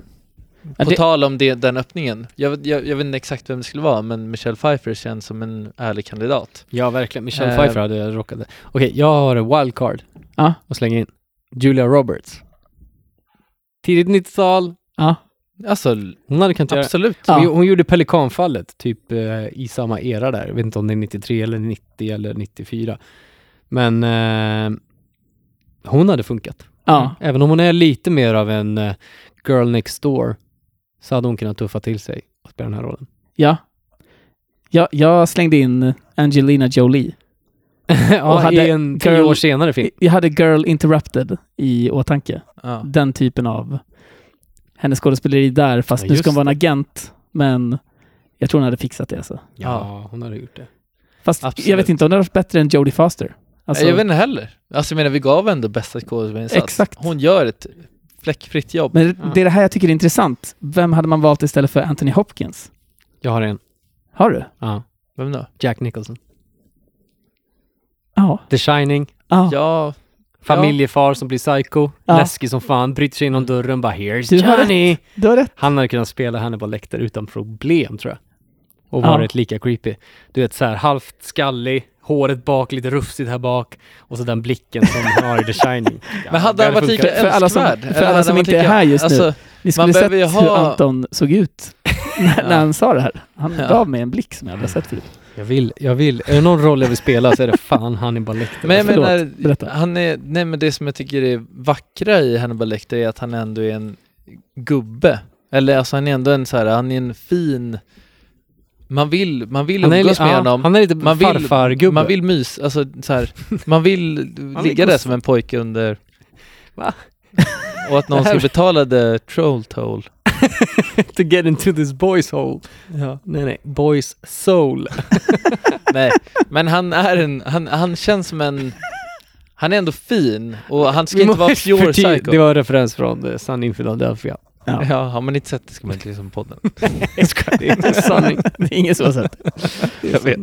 På det... tal om det, den öppningen. Jag, jag, jag vet inte exakt vem det skulle vara, men Michelle Pfeiffer känns som en ärlig kandidat. Ja, verkligen. Michelle äh... Pfeiffer hade jag råkat. Okej, okay, jag har en wildcard ah. och slänger in. Julia Roberts. Tidigt nittiotal. Ah. Alltså, hon hade kunnat absolut. Göra. Hon, hon gjorde Pelikanfallet typ eh, i samma era där. Jag vet inte om det är nittiotre eller nittio eller nittiofyra. Men eh, hon hade funkat. Ah. Även om hon är lite mer av en eh, girl next door. Så hade hon kunnat tuffa till sig att spela den här rollen. Ja. Jag, jag slängde in Angelina Jolie. ja, och hade en tio år senare film. Jag hade Girl Interrupted i åtanke. Ja. Den typen av hennes skådespeleri där. Fast ja, nu ska hon vara en agent. Men jag tror hon hade fixat det. Alltså. Ja, hon hade gjort det. Fast absolut. Jag vet inte om det var bättre än Jodie Foster. Alltså, jag vet inte heller. Alltså jag menar, vi gav ändå bästa skådespelarinsats. Exakt. Hon gör ett... fläckfritt jobb. Men det är det här jag tycker är intressant. Vem hade man valt istället för Anthony Hopkins? Jag har en. Har du? Ja. Vem då? Jack Nicholson. Ja. Oh. The Shining. Oh. Ja. Familjefar som blir psycho. Oh. Läskig som fan. Bryter sig inom dörren. Bara, here's Johnny. Du har rätt. Han hade kunnat spela Hannibal Lecter utan problem, tror jag. Och varit oh. lika creepy. Du vet, så här halvt skallig. Håret bak, lite rufsigt här bak. Och så den blicken som han har i The Shining. Ja, men hade han varit lika älskvärd? För alla som, för alla som inte är här just alltså, nu. Ni skulle sett ha... hur Anton såg ut när han sa det här. Han ja. gav mig en blick som jag hade sett förut. Jag vill, jag vill. Är det någon roll jag vill spela så är det fan Hannibal Lecter. Men jag menar, han är, nej, men det som jag tycker är vackra i Hannibal Lecter är att han ändå är en gubbe. Eller alltså han är ändå en så här, han är en fin... Man vill, man vill umgås med ja, honom. Han är lite man vill, man vill mys. Alltså, så här, man vill man ligga vill där som en pojke under... Va? Och att någon ska betala the troll toll. To get into this boy's hole. Ja. Nej, nej. Boy's soul. Nej, men han är en... Han, han känns som en... Han är ändå fin. Och han ska inte vara pure psycho. Det var en referens från The Sunning Philadelphia. Ja. Ja, har man inte sett det ska man inte liksom podden. Det är inte sanning. Det är ingen som har sett det. Jag vet.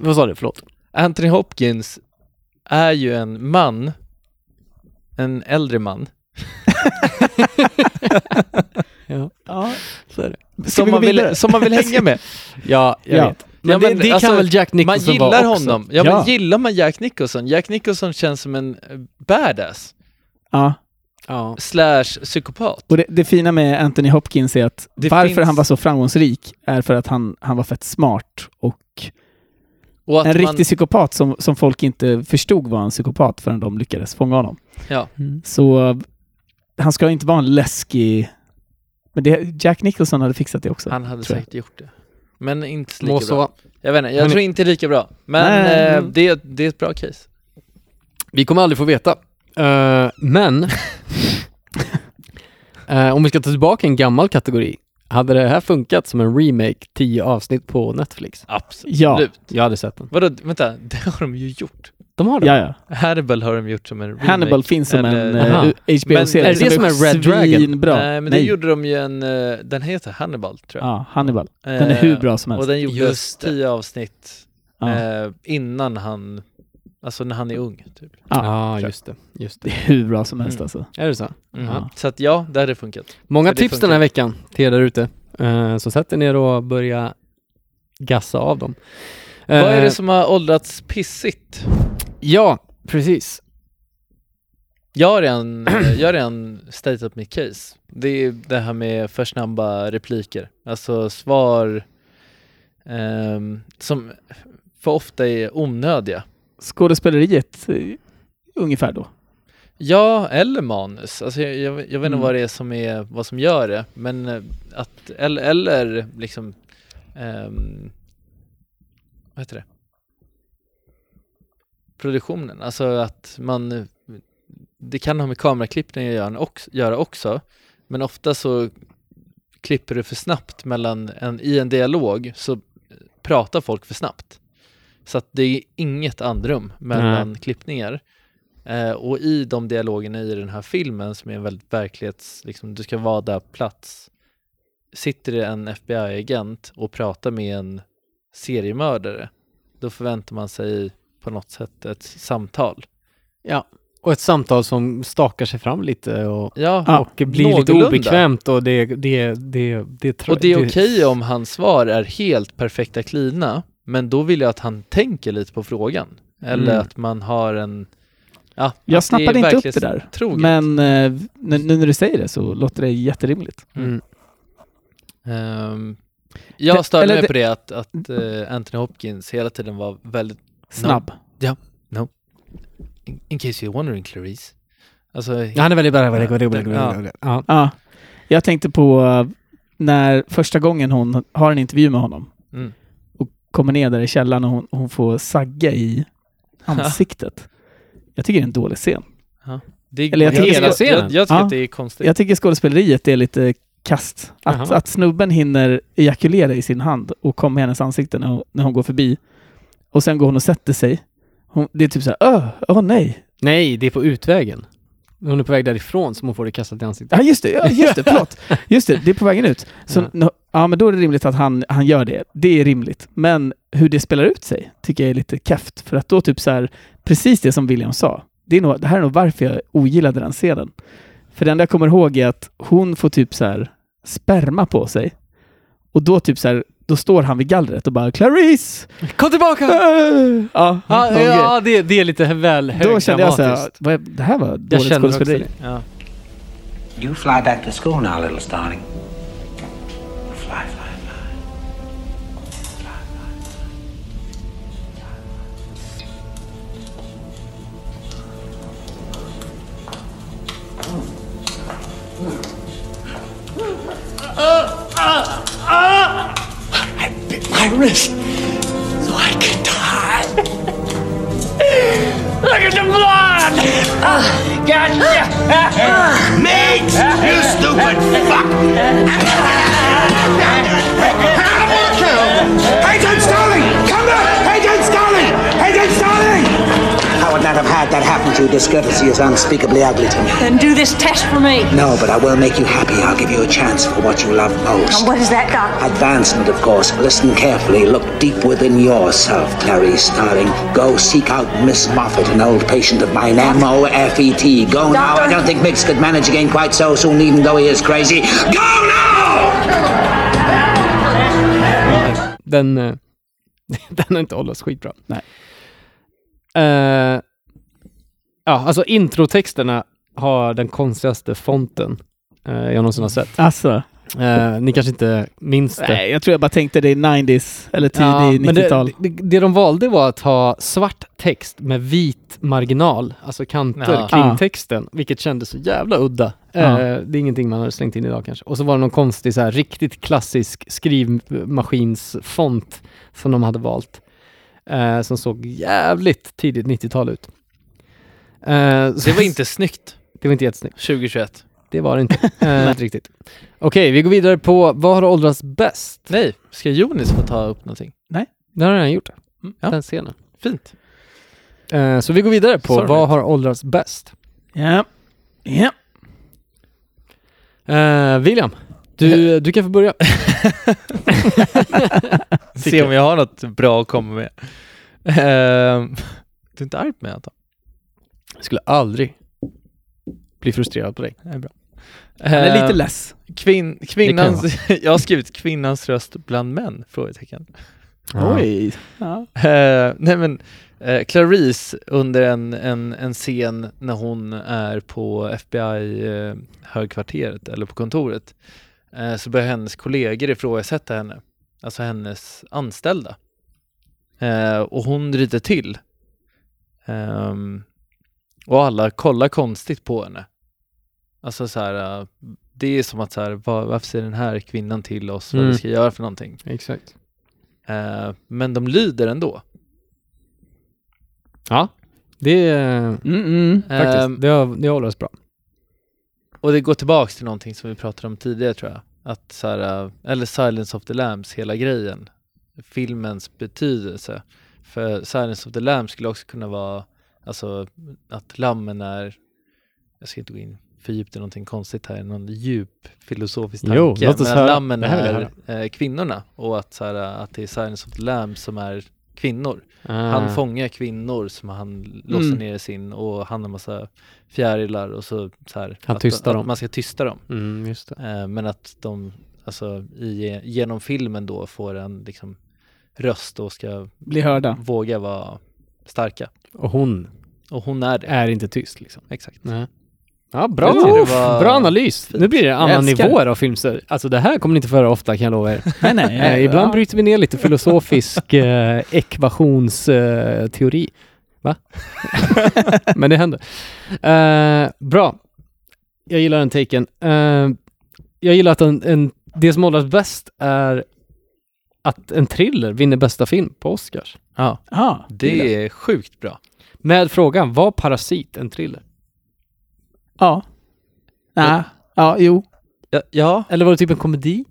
Vad sa du? Förlåt. Anthony Hopkins är ju en man en äldre man. Ja. Ja, så är det. Som man, vill, som man vill hänga med. Ja, jag ja. vet. Men ja, men det, det alltså, kan väl Jack Nicholson man gillar vara honom. Också. Ja, ja, men gillar man Jack Nicholson? Jack Nicholson känns som en badass. Ja. Ja. Slash psykopat. Och det, det fina med Anthony Hopkins är att det varför finns... han var så framgångsrik är för att han, han var fett smart och, och att en man... riktig psykopat som, som folk inte förstod var en psykopat förrän de lyckades fånga honom. Ja. Mm. Så han ska inte vara en läskig, men det, Jack Nicholson hade fixat det också. Han hade säkert gjort det. Men inte lika Mås bra. Jag vet inte, jag men... tror inte lika bra. Men eh, det, det är ett bra case. Vi kommer aldrig få veta. Uh, men uh, om vi ska ta tillbaka en gammal kategori, hade det här funkat som en remake tio avsnitt på Netflix? Absolut. Ja, jag hade sett den. Vadå, vänta, det har de ju gjort. De har det. Ja, ja. Hannibal har de gjort som en remake. Hannibal finns som eller, en uh, H B O-serie. Är det, det som är Red Dragon? Bra. Nej, men Nej. det gjorde de ju en... Uh, den heter Hannibal, tror jag. Ja, Hannibal. Den är uh, hur bra som helst. Och den gjordes tio avsnitt uh. Uh, innan han... Alltså när han är ung, typ. Ja, ah, just det. Just det. Det är hur bra som helst, mm. alltså. Är det så? Mm. Ja. Så att ja, det hade funkat. Många tips funkat. Den här veckan till er där ute. Uh, så sätt er ner och börja gassa av dem. Uh, Vad är det som har åldrats pissigt? Ja, precis. Jag har redan, jag har redan statat mitt case. Det är det här med för snabba repliker. Alltså svar um, som för ofta är onödiga. Skådespeleriet ungefär då. Ja, eller manus. Alltså jag, jag, jag vet inte mm. vad det är som är vad som gör det, men att eller, eller liksom um, vad heter det? Produktionen. Alltså att man det kan ha med kameraklippningen att göra också, men ofta så klipper du för snabbt mellan en i en dialog så pratar folk för snabbt. Så att det är inget andrum mellan Nej. klippningar. Eh, och i de dialogerna i den här filmen som är en väldigt verklighets... Liksom, du ska vara där plats. Sitter det en F B I-agent och pratar med en seriemördare. Då förväntar man sig på något sätt ett samtal. Ja, och ett samtal som stakar sig fram lite. Och, ja, och blir någorlunda. Lite obekvämt. Och det, det, det, det, det, och det är det... okej om hans svar är helt perfekta klina. Men då vill jag att han tänker lite på frågan. Eller mm. att man har en... Ja, jag snappade inte upp det där. Troget. Men eh, nu, nu när du säger det så låter det jätterimligt. Mm. Um, jag det, störde mig det, på det att, att uh, Anthony Hopkins hela tiden var väldigt... Snabb. Ja. No, yeah, no. In, in case you're wondering, Clarice. Alltså, ja, han är väldigt bra. Väldigt, väldigt, väldigt, ja. Väldigt, ja. Ja. Jag tänkte på när första gången hon har en intervju med honom. Mm. Kommer ner där i källaren och hon, hon får sagga i ansiktet. Ja. Jag tycker det är en dålig scen. Ja. Det är Eller jag tycker, hela scenen. Jag, jag tycker ja. att det är konstigt. Jag tycker skådespeleriet är lite kast. Att, att snubben hinner ejakulera i sin hand och kommer i hennes ansikte när hon, när hon går förbi. Och sen går hon och sätter sig. Hon, det är typ så här, åh, åh nej. Nej, det är på utvägen. Hon är på väg därifrån som hon får det kastat i ansiktet. Ja, just det. Ja, just det. Förlåt. Just det. Det är på vägen ut. Så ja. no, Ja, men då är det rimligt att han, han gör det. Det är rimligt. Men hur det spelar ut sig tycker jag är lite keft. För att då typ så här, precis det som William sa. Det, är nog, det här är nog varför jag ogillade den scenen. För den där jag kommer ihåg är att hon får typ så här sperma på sig. Och då typ så här, då står han vid gallret och bara Clarice! Kom tillbaka! Äh! Ja, ja, okay. ja det, det är lite väl högdramatiskt. Då kände jag så här, vad, det här var dåligt skådespeleri. Ja. You fly back to school now, little Starling. Fly, fly, fly. Fly, fly, fly. I bit my wrist so I could die. Look at the blood! Gotcha! Mate, you stupid fuck! Hannibal killed! Agent Starling! Come back! Agent Starling! Agent Starling! How would that have happened? had that happen to you, discourtesy is unspeakably ugly to me. Then do this test for me. No, but I will make you happy. I'll give you a chance for what you love most. And what is that, Doc? Advancement, of course. Listen carefully. Look deep within yourself, Clarice Starling. Go seek out Miss Moffat, an old patient of mine, M O F E T. Go now. I don't think Mix could manage again quite so soon, even though he is crazy. Go now! Den, uh, den har inte hållits skitbra. Nej. Uh, ja, alltså introtexterna har den konstigaste fonten uh, jag någonsin har sett. Alltså. Uh, ni kanske inte minns det. Nej, jag tror jag bara tänkte det i nittiotalet eller tidigt ja, nittiotal. Det, det, det de valde var att ha svart text med vit marginal, alltså kanter ja. kring ja. texten, vilket kändes så jävla udda. Ja. Uh, det är ingenting man har slängt in idag kanske. Och så var det någon konstig så här riktigt klassisk skrivmaskinsfont som de hade valt. Uh, som såg jävligt tidigt nittiotal ut. Uh, det var inte snyggt. Det var inte jättesnyggt. tjugo tjugoett. Det var det inte. Uh, Nej. Inte riktigt. Okej, okay, vi går vidare på vad har åldrats bäst? Nej, ska Jonas få ta upp någonting? Nej. Det har han gjort. Mm. Ja. Den scenen. Fint. Uh, så vi går vidare på Sorry. vad har åldrats bäst? Ja. Ja. Uh, William, du, du kan få börja. Se om jag har något bra att komma med. Uh, du är inte arg med att jag skulle aldrig bli frustrerad på dig. Det är bra. Uh, det är lite less. Kvin, kvinnans, jag har skrivit kvinnans röst bland män, frågetecken. Ah. Oj. Ah. Uh, nej men, uh, Clarice under en, en, en scen när hon är på F B I uh, högkvarteret eller på kontoret uh, så börjar hennes kollegor ifrågasätta henne. Alltså hennes anställda. Eh, och hon ryter till. Eh, och alla kollar konstigt på henne. Alltså så här, det är som att så här, var, varför ser den här kvinnan till oss? Mm. Vad vi ska göra för någonting? Exakt. Eh, men de lyder ändå. Ja, det är mm-mm, faktiskt. Eh, det håller oss bra. Och det går tillbaka till någonting som vi pratade om tidigare, tror jag. Att så här, eller Silence of the Lambs, hela grejen, filmens betydelse, för Silence of the Lambs skulle också kunna vara alltså att lammen är, jag ska inte gå in för djupt i någonting konstigt här, någon djup filosofisk tanke, jo, men att lammen är eh, kvinnorna, och att, så här, att det är Silence of the Lambs som är kvinnor. Ah. Han fångar kvinnor som han lossar mm. ner i sin, och han har massa fjärilar och så, så här, han att, tystar att, dem. Att man ska tysta dem. Mm, just det. Eh, men att de alltså, i, genom filmen då får en liksom, röst och ska bli hörda. Våga vara starka. Och hon, och hon är, det. är inte tyst. Liksom. Exakt. Nej. Ja, bra. Var... bra analys. Fint. Nu blir det andra nivåer av filmser. Alltså det här kommer ni inte föra ofta, kan jag lova er. nej, nej, nej, ibland ja. bryter vi ner lite filosofisk eh, ekvationsteori. Eh, Va? Men det händer. Eh, bra. Jag gillar den taken. Eh, jag gillar att en, en, det som hållas bäst är att en thriller vinner bästa film på Oscars. Ja, ah, det är sjukt bra. Med frågan, var Parasit en thriller? Ja. Nä. Ja, jo. Ja, ja. Eller var det typ en komedi?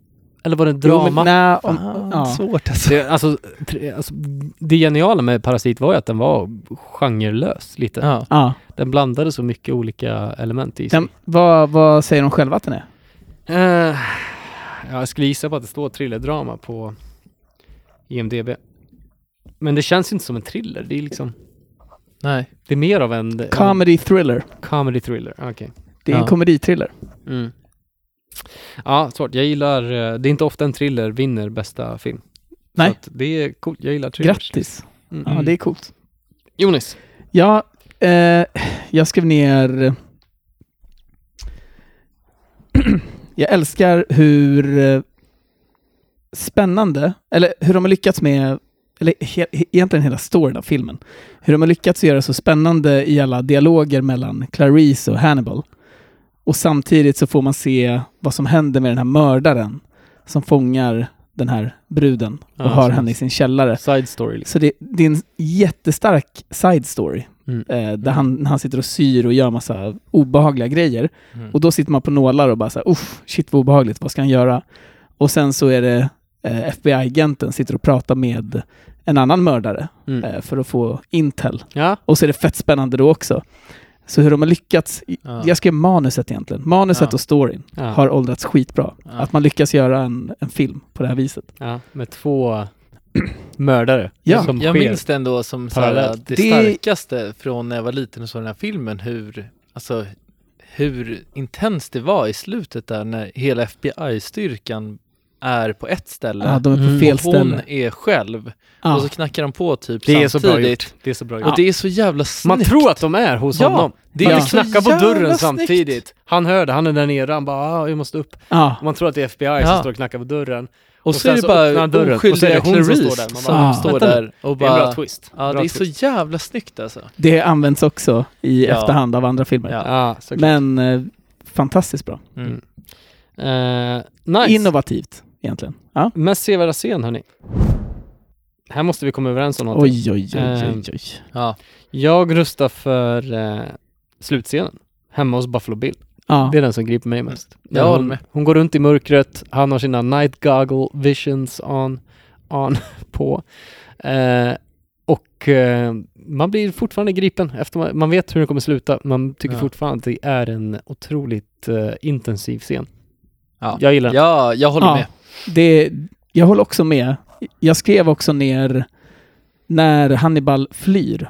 Eller var det en drama? Nej, ja. Svårt alltså. Det, alltså, tre, alltså, det geniala med Parasit var ju att den var genrelös lite. Ja. Ja. Den blandade så mycket olika element i sig. Den, vad, vad säger de själva att den är? Uh, jag skulle gissa på att det står thrillerdrama på I M D B. Men det känns inte som en thriller. Det är liksom... Nej, det är mer av en... Comedy thriller. Comedy thriller, okej. Okay. Det är ja. en komedi-thriller. Mm. Ja, svårt. Jag gillar... Det är inte ofta en thriller vinner bästa film. Nej. Så att det är coolt. Jag gillar thrillers. Grattis. Mm. Ja, det är coolt. Jonas? Ja, eh, jag skrev ner... jag älskar hur spännande... Eller hur de har lyckats med... eller he- egentligen hela storyn av filmen. Hur de har lyckats göra så spännande i alla dialoger mellan Clarice och Hannibal. Och samtidigt så får man se vad som händer med den här mördaren som fångar den här bruden och ah, har henne i sin källare. Side story. Liksom. Så det, det är en jättestark side story. Mm. Eh, där mm. han, han sitter och syr och gör massa obehagliga grejer. Mm. Och då sitter man på nålar och bara så här, uff, shit vad obehagligt, vad ska han göra? Och sen så är det F B I-agenten sitter och pratar med en annan mördare mm. eh, för att få intel. Ja. Och så är det fett spännande då också. Så hur de har lyckats, ja. jag skrev manuset egentligen. Manuset ja. och storyn ja. har åldrats skitbra. Ja. Att man lyckas göra en, en film på det här viset. Ja, med två mördare. Ja. Som jag minns det ändå som såhär, det, det starkaste från när jag var liten och så den här filmen. Hur, alltså, hur intens det var i slutet där när hela F B I-styrkan är på ett ställe. Ja, de är på mm. fel ställe. Hon är själv. Ja. Och så knackar de på typ det är samtidigt. Så bra gjort. Det är så bra gjort. Och det är så jävla snyggt. Man tror att de är hos ja. honom. Det är ja. knackar på dörren snyggt. Samtidigt. Han hör det, han är där nere. Han bara, ah, jag måste upp. Ja. Man tror att det är F B I ja. som står och knackar på dörren. Och, och så är det bara oskyldiga Clarice som står där. Och bara, det är en bra twist. Ja, bra det är twist. Så jävla snyggt alltså. Det används också i ja. efterhand av andra filmer. Ja. Ja, men eh, fantastiskt bra. Mm. Uh, nice. Innovativt egentligen. Ja. Mest sevärda scen, hörni. Här måste vi komma överens om något. Oj, oj, oj, oj, oj. Uh, ja. Jag röstar för uh, slutscenen. Hemma hos Buffalo Bill. Ja. Det är den som griper mig mest. Jag håller med. Hon går runt i mörkret. Han har sina night goggle visions on, on på. Uh, och uh, man blir fortfarande gripen. Efter man, man vet hur det kommer sluta. Man tycker ja. fortfarande att det är en otroligt uh, intensiv scen. Ja. Jag gillar den. Ja, jag håller ja. med. Det, jag håller också med. Jag skrev också ner när Hannibal flyr.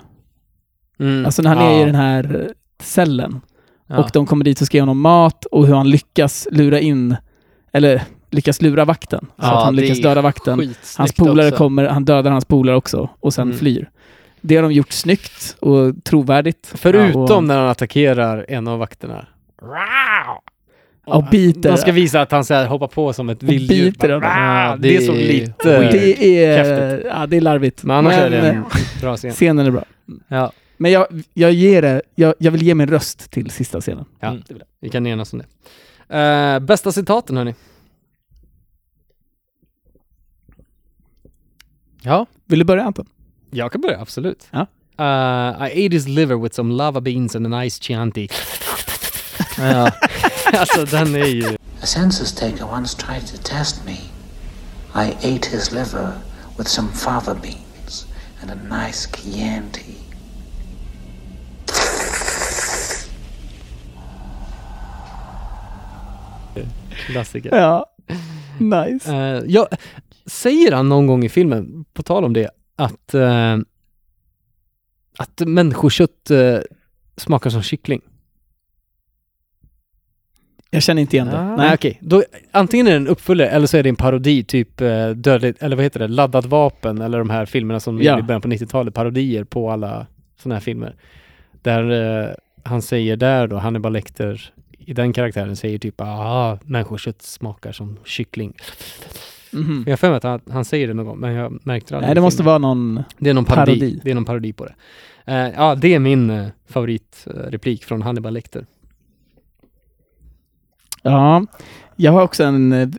Mm. Alltså när han ja. är i den här cellen. Ja. Och de kommer dit och ska ge honom mat och hur han lyckas lura in eller lyckas lura vakten. Så ja, att han lyckas döda vakten. Hans polare också. kommer, han dödar hans polare också och sen mm. flyr. Det har de gjort snyggt och trovärdigt. Förutom ja, och, när han attackerar en av vakterna. Wow! Och biter. De ska visa att han så här hoppar på som ett vilddjur. Ja, det är så lite weird. Det är, ja, det är larvigt. Men annars men, är det en bra scen. Scenen är bra. Ja. Men jag, jag ger det, jag, jag vill ge min röst till sista scenen. Ja, mm. det vill jag. Vi kan enas om det. Uh, bästa citaten, hörni. Ja. Vill du börja, Anton? Jag kan börja, absolut. Ja. Uh, I ate his liver with some lava beans and a nice Chianti. Ja. Alltså, den är ju... A census taker once tried to test me. I ate his liver with some fava beans and a nice Chianti. Klassiker. Ja, nice. Uh, jag, säger han någon gång i filmen, på tal om det, att, uh, att människokött uh, smakar som kyckling? Jag känner inte igen det. Ah, nej, okej. Då, antingen är det en uppföljare eller så är det en parodi, typ eh, dödligt, eller vad heter det? Laddat vapen, eller de här filmerna som ja. i början på nittiotalet, parodier på alla sådana här filmer. Där eh, han säger där då, Hannibal Lecter i den karaktären säger typ ah, människokött smakar som kyckling. Mm-hmm. Jag får med att han, han säger det någon gång, men jag märkte aldrig. Nej, det måste filmen. vara någon, det är någon parodi. parodi. Det är någon parodi på det. Eh, ja, det är min eh, favoritreplik från Hannibal Lecter. Ja, jag har också en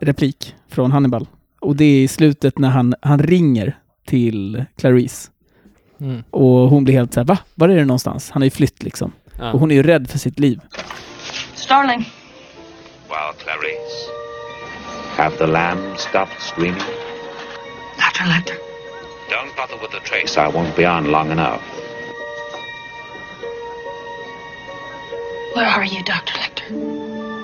replik från Hannibal. Och det är i slutet när han, han ringer till Clarice. Mm. Och hon blir helt så här, va? Var är det någonstans? Han är ju flytt liksom. Ja. Och hon är ju rädd för sitt liv. Starling. Well, Clarice. Have the lamb stopped screaming? Doctor Lecter. Don't bother with the trace. I won't be on long enough. Where are you, Doctor Lecter?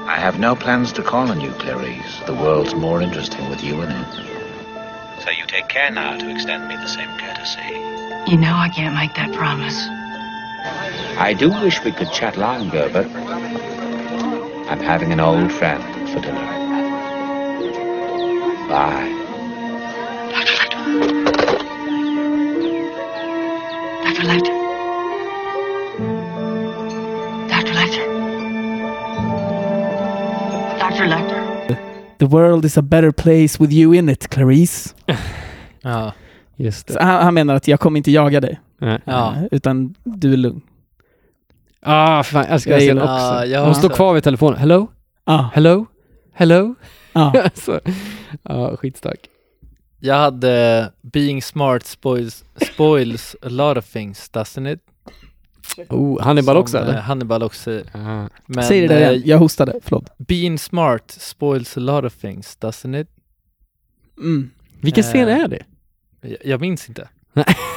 I have no plans to call on you, Clarice. The world's more interesting with you in it. So you take care now to extend me the same courtesy. You know I can't make that promise. I do wish we could chat longer, but I'm having an old friend for dinner. Bye. Doctor Lecter. Doctor Lecter. The world is a better place with you in it, Clarice. Ja, just det. Han, han menar att jag kommer inte jaga dig. Mm. Ja. Utan du är lugn. Ah, fan. Jag ska se också. Ah, ja. Hon står kvar vid telefonen. Hello? Ah. Hello? Hello? Ja, ah. alltså, ah, skitstark. Jag hade being smart spoils, spoils a lot of things, doesn't it? Oh, Hannibal som, också, eller? Hannibal också. Uh-huh. Men, säg det där igen. Jag hostade, förlåt. Being smart spoils a lot of things, doesn't it? Mm. Vilken scen är det? Jag, jag minns inte.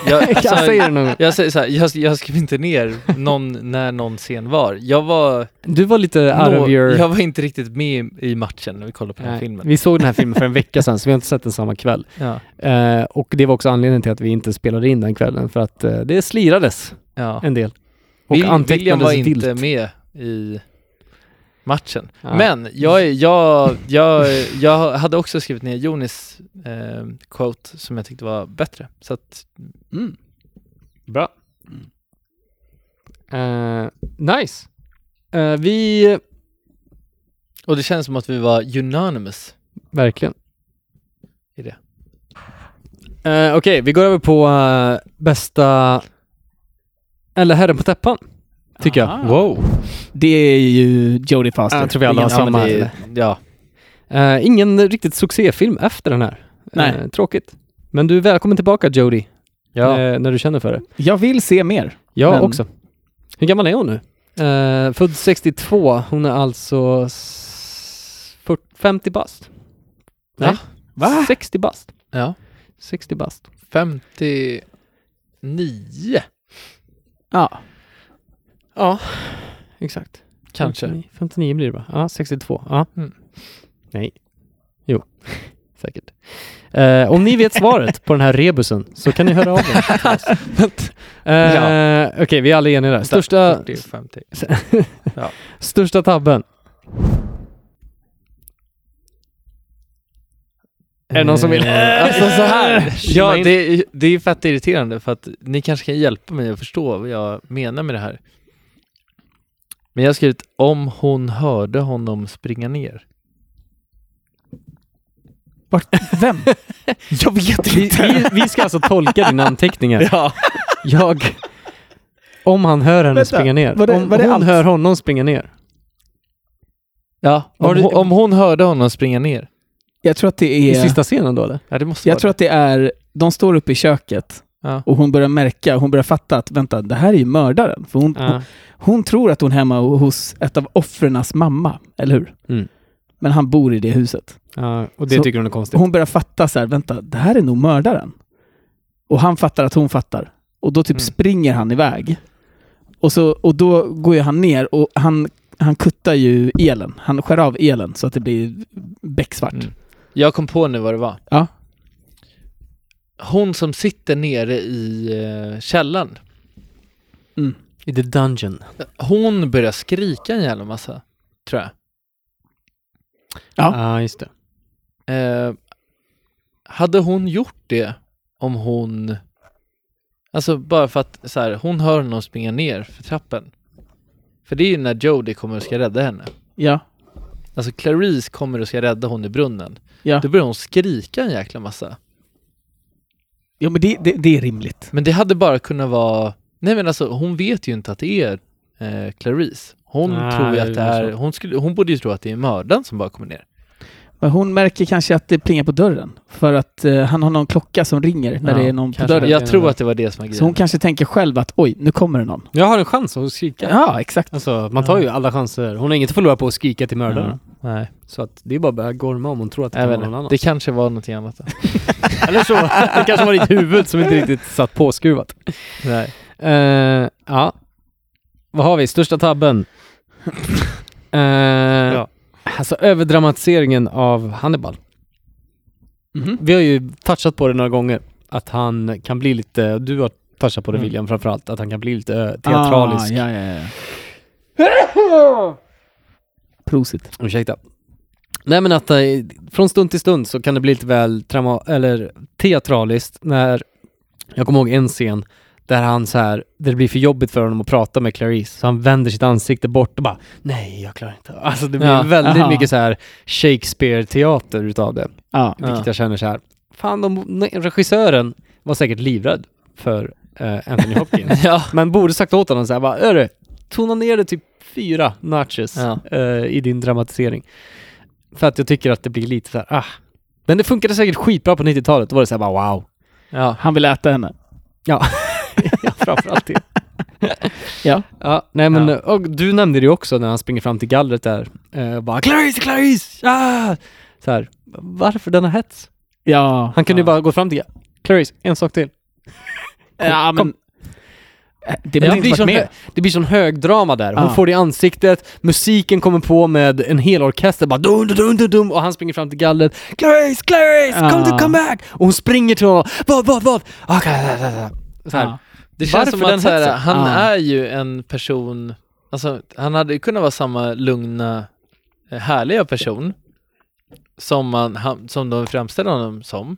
jag, alltså, jag säger någon. Jag säger så här, jag, jag skrev inte ner någon, när någon scen var. Jag var... Du var lite out no, of your... Jag var inte riktigt med i matchen när vi kollade på den här filmen. Vi såg den här filmen för en vecka sedan, så vi har inte sett den samma kväll. Ja. Uh, och det var också anledningen till att vi inte spelade in den kvällen, för att uh, det slirades ja. en del. Och Vil- antecknades var inte dilt. Med i... matchen. Ja. Men jag, jag, jag, jag hade också skrivit ner Jonis eh, quote som jag tyckte var bättre. Så att, mm. Bra. Mm. Uh, nice. Uh, vi... Och det känns som att vi var unanimous. Verkligen. I det. Uh, Okej, okay, vi går över på uh, bästa... Eller herren på täppan. Tycker jag. Wow. Det är ju Jodie Foster. Jag tror vi alla har samma. Ja, ja. Uh, ingen riktigt succéfilm efter den här. Nej. Uh, tråkigt. Men du är välkommen tillbaka, Jodie. Ja. Uh, när du känner för det. Jag vill se mer. Jag men... också. Hur gammal är hon nu? Uh, född sextiotvå. Hon är alltså femtio bast. Ja. Nej. Va? sextio bast. Ja. sextio bast. femtionio. Ja. Ja, exakt. Kanske. femtionio, femtionio blir det bara. Ja, sextiotvå. Ja. Mm. Nej. Jo, säkert. Eh, om ni vet svaret på den här rebusen så kan ni höra av er. eh, ja. Okej, okay, vi är alla eniga där. Största... fyrtio, femtio. Ja. Största tabben. Är det någon som vill? Alltså så här. Ja, det, det är ju fett irriterande för att ni kanske kan hjälpa mig att förstå vad jag menar med det här. Men jag har skrivit om hon hörde honom springa ner. Vart? Vem? Jag vet inte. Vi, vi, vi ska alltså tolka dina anteckningar. Ja. Jag. Om han hör henne Vänta, springa ner. Var det, om var det hon allt? Hör honom springa ner. Ja. Om, om, hon, om hon hörde honom springa ner. Jag tror att det är... I sista scenen då, eller? Ja, det måste jag vara tror det. Att det är... De står uppe i köket. Ja. Och hon börjar märka, hon börjar fatta att vänta, det här är ju mördaren. För hon, ja. hon, hon tror att hon är hemma hos ett av offrenas mamma, eller hur? Mm. Men han bor i det huset. Ja, och det så tycker hon är konstigt. Hon börjar fatta så här, vänta, det här är nog mördaren. Och han fattar att hon fattar. Och då typ mm. springer han iväg. Och, så, och då går ju han ner och han, han kuttar ju elen. Han skär av elen så att det blir becksvart. Mm. Jag kom på nu vad det var. Ja. Hon som sitter nere i uh, källaren. Mm. I the dungeon. Hon börjar skrika en jävla massa. Tror jag. Ja, ah, just det. Uh, hade hon gjort det om hon... Alltså bara för att så här, hon hör någon springa ner för trappen. För det är ju när Jodie kommer och ska rädda henne. Ja. Alltså Clarice kommer och ska rädda hon i brunnen. Ja. Då börjar hon skrika en jäkla massa. Ja, men det, det, det är rimligt. Men det hade bara kunnat vara... Nej, men alltså, hon vet ju inte att det är eh, Clarice. Hon ah, tror ju att det är... Hon, skulle, hon borde ju tro att det är mördaren som bara kommer ner. Men hon märker kanske att det plingar på dörren. För att eh, han har någon klocka som ringer när ja, det är någon kanske, på dörren. Jag tror att det var det som var grejen. Så hon kanske tänker själv att oj, nu kommer det någon. Jag har en chans att skrika. Ja, exakt. Alltså, man tar ju alla chanser. Hon har inget att förlora på att skrika till mördaren. Ja. Nej. Så att det är bara att börja gorma om hon tror att det är någon annan. Det kanske var något annat. Eller så. Det kanske var ditt huvud som inte riktigt satt påskruvat. Nej. Uh, ja. Vad har vi? Största tabben. uh, ja. Alltså överdramatiseringen av Hannibal. Mm-hmm. Vi har ju touchat på det några gånger. Att han kan bli lite... Du har touchat på det, mm. William, framförallt. Att han kan bli lite ö- teatralisk. Ah, ja, ja, ja. Prosit. Ursäkta. Nej, men att äh, från stund till stund så kan det bli lite väl trauma- eller teatraliskt. När jag kommer ihåg en scen där han så här, det blir för jobbigt för honom att prata med Clarice. Så han vänder sitt ansikte bort och bara, nej, jag klarar inte. Alltså det blir ja, väldigt aha. mycket så här Shakespeare-teater utav det. Ja, vilket ja. jag känner så här, fan, de, regissören var säkert livrädd för eh, Anthony Hopkins. ja. Men borde sagt åt honom så här, bara, hörru, tona ner det typ fyra notches ja. eh, i din dramatisering. För att jag tycker att det blir lite så här, ah. Men det funkade säkert skitbra på nittiotalet. Då var det så här, bara, wow. Ja. Han vill äta henne. Ja. Ja, framförallt det. ja. ja. Nej, men ja. Och du nämnde det ju också när han springer fram till gallret där. Eh, bara, Clarice, Clarice! Ah! Så här, varför denna hets? Ja, han kunde ju ja. bara gå fram till Clarice, en sak till. Ja, men det blir, det, blir sån, det blir sån hög drama där. Hon ah. får det i ansiktet. Musiken kommer på med en hel orkester bara dum, dum, dum, dum, och han springer fram till gallret. Clarice, Clarice, ah. come to come back. Och hon springer till honom. Vad, vad, vad? Okay. Så här. Ah. Det känns Varför som att så här, han ah. är ju en person, alltså, han hade ju kunnat vara samma lugna, härliga person som, man, han, som de framställer honom som.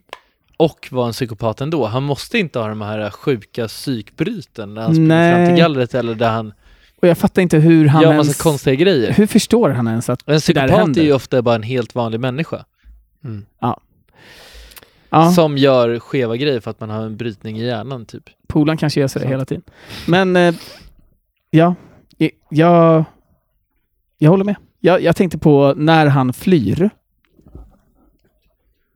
Och var en psykopat ändå. Han måste inte ha de här sjuka psykbryten när han springer fram till gallret eller där han... Och jag fattar inte hur han gör ens... konstiga grejer. Hur förstår han ens att en psykopat det där händer? Är ju ofta bara en helt vanlig människa. Mm. Ja. Ja. Som gör skeva grejer för att man har en brytning i hjärnan, typ. Polan kanske gör sig det hela tiden. Men, eh, ja. Jag... Jag håller med. Jag, jag tänkte på när han flyr.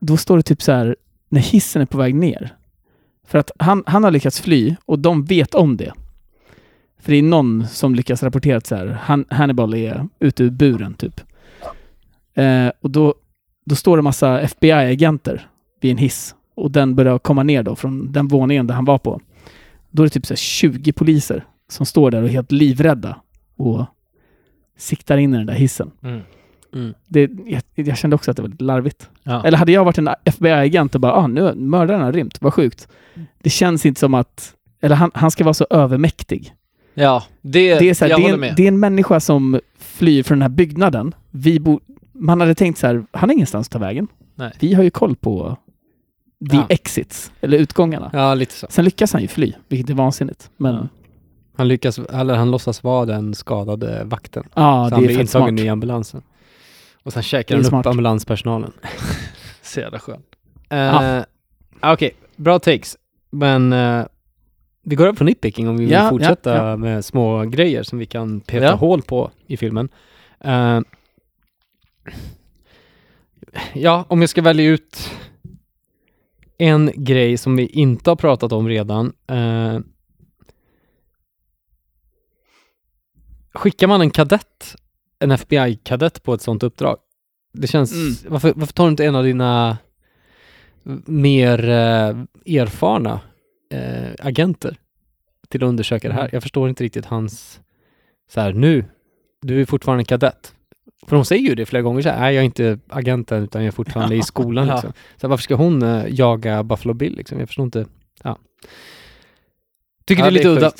Då står det typ så här... när hissen är på väg ner. För att han, han har lyckats fly och de vet om det. För det är någon som lyckas rapportera så här, han, Hannibal är ute ur buren typ. Eh, och då, då står det en massa F B I-agenter vid en hiss. Och den börjar komma ner då från den våningen där han var på. Då är det typ så här tjugo poliser som står där och är helt livrädda och siktar in i den där hissen. Mm. Mm. Det, jag, jag kände också att det var larvigt. Ja. Eller hade jag varit en F B I-agent och bara, ah, nu mördaren har rymt, vad sjukt. Det känns inte som att, eller han, han ska vara så övermäktig. Ja, det, det är så här, jag det håller en, med. Det är en människa som flyr från den här byggnaden. Vi bo, man hade tänkt så här, han är ingenstans att ta vägen. Nej. Vi har ju koll på the ja. exits, eller utgångarna. Ja, lite så. Sen lyckas han ju fly, vilket är vansinnigt. Men... Ja. Han lyckas, eller han låtsas vara den skadade vakten. Ja, så det han blir intagen i ambulansen. Och sen käkar han upp ambulanspersonalen. Så jävla skönt. Uh, ah. Okej, okay. Bra takes. Men uh, vi går upp på nitpicking om vi vill ja, fortsätta ja, ja. med små grejer som vi kan peta ja. hål på i filmen. Uh, ja, om jag ska välja ut en grej som vi inte har pratat om redan. Uh, skickar man en kadett, en F B I-kadett på ett sånt uppdrag. Det känns... Mm. Varför, varför tar du inte en av dina mer eh, erfarna eh, agenter till att undersöka det här? Jag förstår inte riktigt hans... Så här, nu, du är fortfarande en kadett. För hon säger ju det flera gånger. Så här, nej, jag är inte agenten utan jag är fortfarande i skolan. Liksom. Så här, varför ska hon eh, jaga Buffalo Bill? Liksom? Jag förstår inte. Ja. Tycker ja, det är lite udda.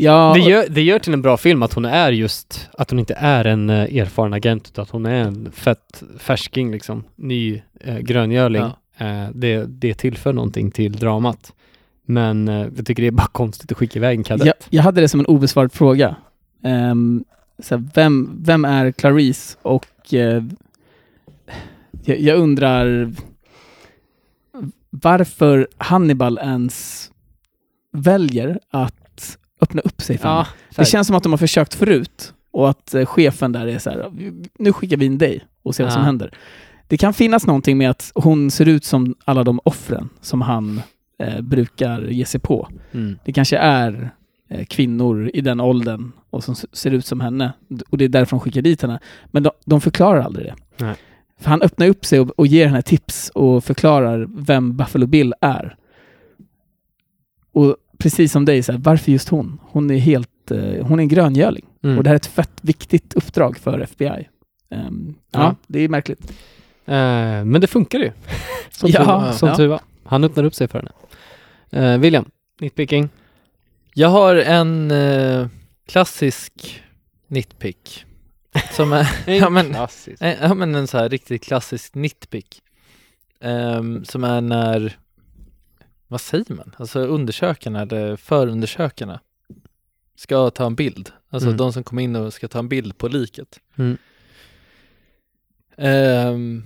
Ja. Det, gör, det gör till en bra film att hon är just att hon inte är en uh, erfaren agent utan att hon är en fett färsking liksom, ny uh, gröngörling. Ja. Uh, det, det tillför någonting till dramat. Men uh, jag tycker det är bara konstigt att skicka iväg en kadett. Jag, jag hade det som en obesvarad fråga. Um, såhär, vem, vem är Clarice? Och uh, jag, jag undrar varför Hannibal ens väljer att öppna upp sig för ja, det känns som att de har försökt förut och att eh, chefen där är så här, nu skickar vi in dig och ser ja. vad som händer. Det kan finnas någonting med att hon ser ut som alla de offren som han eh, brukar ge sig på. Mm. Det kanske är eh, kvinnor i den åldern och som ser ut som henne och det är därför de skickar dit henne. Men de, de förklarar aldrig det. Nej. För han öppnar upp sig och, och ger henne tips och förklarar vem Buffalo Bill är. Och precis som dig, så här, varför just hon? Hon är helt, eh, hon är en gröngöling. Mm. Och det här är ett fett viktigt uppdrag för F B I. Um, ja. ja, det är märkligt. Uh, men det funkar ju. som ja, tuva. Som ja. tuva. Han öppnar upp sig för henne. Uh, William, nitpicking. Jag har en uh, klassisk nitpick. Som är, ja, men, klassisk. En, ja, men en så här riktigt klassisk nitpick. Um, som är när... Vad säger man? Alltså undersökarna eller förundersökarna ska ta en bild. Alltså mm. de som kommer in och ska ta en bild på liket. Mm. Um,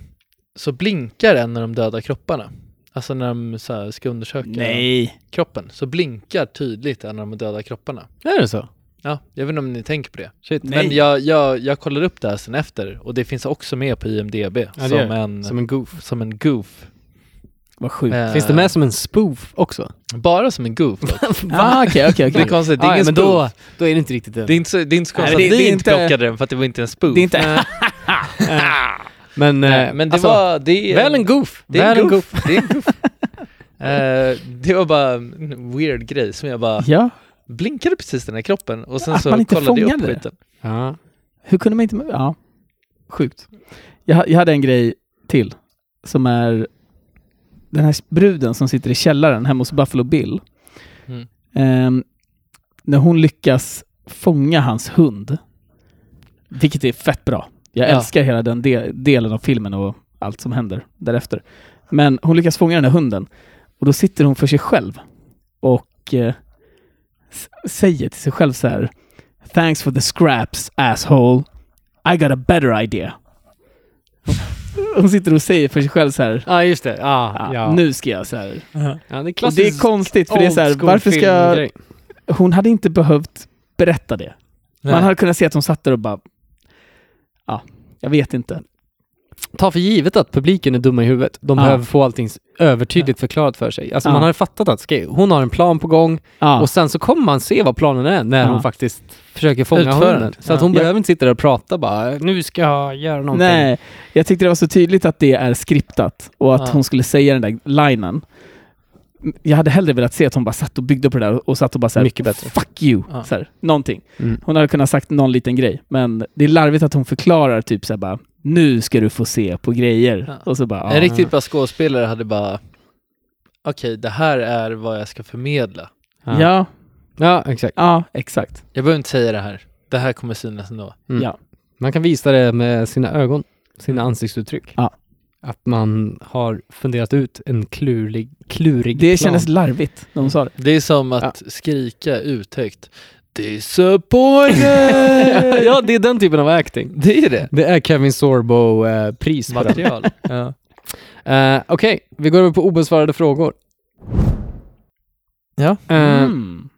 så blinkar en av de döda kropparna. Alltså när de så här ska undersöka Nej. kroppen. Så blinkar tydligt en av de döda kropparna. Är det så? Ja, jag vet inte om ni tänker på det. Shit. Men jag, jag, jag kollar upp det här sen efter. Och det finns också med på I M D B. Ja, som, en, som en goof. Som en goof. Vad sjukt. Äh, Finns det med som en spoof också? Bara som en goof. ah, okay, okay, okay. Det är konstigt. Det är ah, ingen ja, spoof. Då, då är det inte riktigt det. Det är inte så, det är inte så konstigt att vi inte plockade den för att det var inte en spoof. Det är inte... Men, nej, men det alltså, var det, väl en goof. Det är en goof. Det är en goof. uh, det var bara en weird grej som jag bara ja. blinkade precis den här kroppen och sen ja, så kollade jag upp skiten. Ja. Hur kunde man inte... Ja, sjukt. Jag, jag hade en grej till som är den här bruden som sitter i källaren hemma hos Buffalo Bill. Mm. Um, när hon lyckas fånga hans hund, vilket är fett bra. Jag ja. älskar hela den de- delen av filmen och allt som händer därefter. Men hon lyckas fånga den där hunden och då sitter hon för sig själv och eh, s- säger till sig själv så här: "Thanks for the scraps, asshole. I got a better idea." Hon sitter och säger för sig själv så här. Ja, ah, just det. Ah, ja, ja. Nu ska jag så här. Uh-huh. Ja, det, är och det är konstigt för det är så här, varför ska... Hon hade inte behövt berätta det. Nej. Man hade kunnat se att hon satt där och bara... Ja, jag vet inte. Ta för givet att publiken är dumma i huvudet. De ja. behöver få allting övertydligt ja. förklarat för sig. Alltså ja. man hade fattat att okay, hon har en plan på gång ja. och sen så kommer man se vad planen är när ja. hon faktiskt försöker fånga hunden. Så ja. att hon ja. behöver inte sitta där och prata bara, nu ska jag göra någonting. Nej, jag tyckte det var så tydligt att det är skriptat och att ja. hon skulle säga den där linen. Jag hade hellre velat se att hon bara satt och byggde på det där och satt och bara såhär, mycket bättre. Fuck you. Ja. Så här, någonting. Mm. Hon hade kunnat sagt någon liten grej, men det är larvigt att hon förklarar typ såhär bara, nu ska du få se på grejer. Ja. Och så bara, en ah. riktigt bra skådespelare hade bara, okej, okay, det här är vad jag ska förmedla. Ja. Ja, ja exakt. Ja, exakt. Jag behöver inte säga det här. Det här kommer synas ändå. Mm. Ja. Man kan visa det med sina ögon, sina ansiktsuttryck. Ja. Att man har funderat ut en klurig, klurig det plan. Det kändes larvigt när de sa det. Det är som att ja. skrika ut högt. Disappointed! Ja, det är den typen av acting. Det är det. Det är Kevin Sorbo-prismaterial. Eh, ja. eh, Okej, okay. Vi går över på obesvarade frågor. Ja. Eh, mm.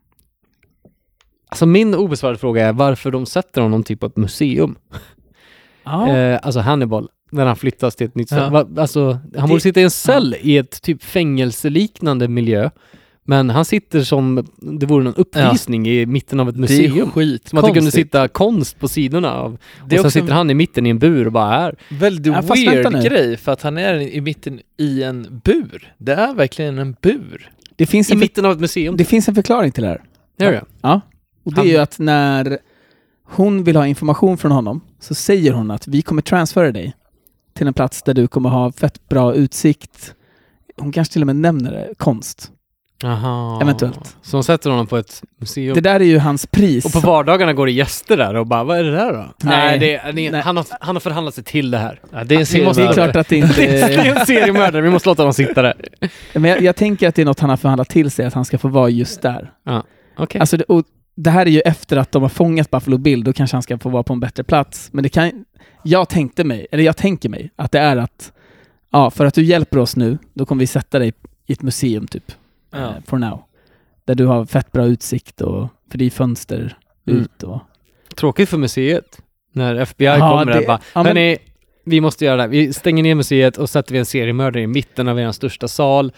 Alltså min obesvarade fråga är varför de sätter honom typ på ett museum. Ah. Eh, alltså Hannibal. När han flyttas till ett nytt ställe. Ja. Alltså, han borde sitta i en cell ja. i ett typ fängelseliknande miljö. Men han sitter som det vore någon uppvisning ja. i mitten av ett museum. Det är skit. Som att det kunde sitta konst på sidorna av. Och sen sitter han i mitten i en bur och bara är. Väldigt ja, weird grej för att han är i mitten i en bur. Det är verkligen en bur. Det finns I en för... mitten av ett museum. Det finns en förklaring till det här. Det är det. Ja. Och det är ju att när hon vill ha information från honom så säger hon att vi kommer transfera dig till en plats där du kommer ha fett bra utsikt. Hon kanske till och med nämner det, konst. Aha. Eventuellt. Så hon sätter honom på ett museum. Det där är ju hans pris. Och på vardagarna går det gäster där och bara, vad är det där då? Nej, det är, det är, nej. Han, har, han har förhandlat sig till det här. Ja, det är en seriemördare. Det är klart att det inte är en seriemördare. Vi måste låta honom sitta där. Men jag, jag tänker att det är något han har förhandlat till sig, att han ska få vara just där. Ja. Okay. Alltså, och det här är ju efter att de har fångat Buffalo Bill, då kanske han ska få vara på en bättre plats. Men det kan... Jag tänkte mig, eller jag tänker mig, att det är att ja, för att du hjälper oss nu, då kommer vi sätta dig i ett museum typ. Ja. For now. Där du har fett bra utsikt och för det är fönster mm. ut och... Tråkigt för museet. När F B I ja, kommer det... och bara, ja, men... hörni, vi måste göra det här. Vi stänger ner museet och sätter vi en seriemördare i mitten av er största sal.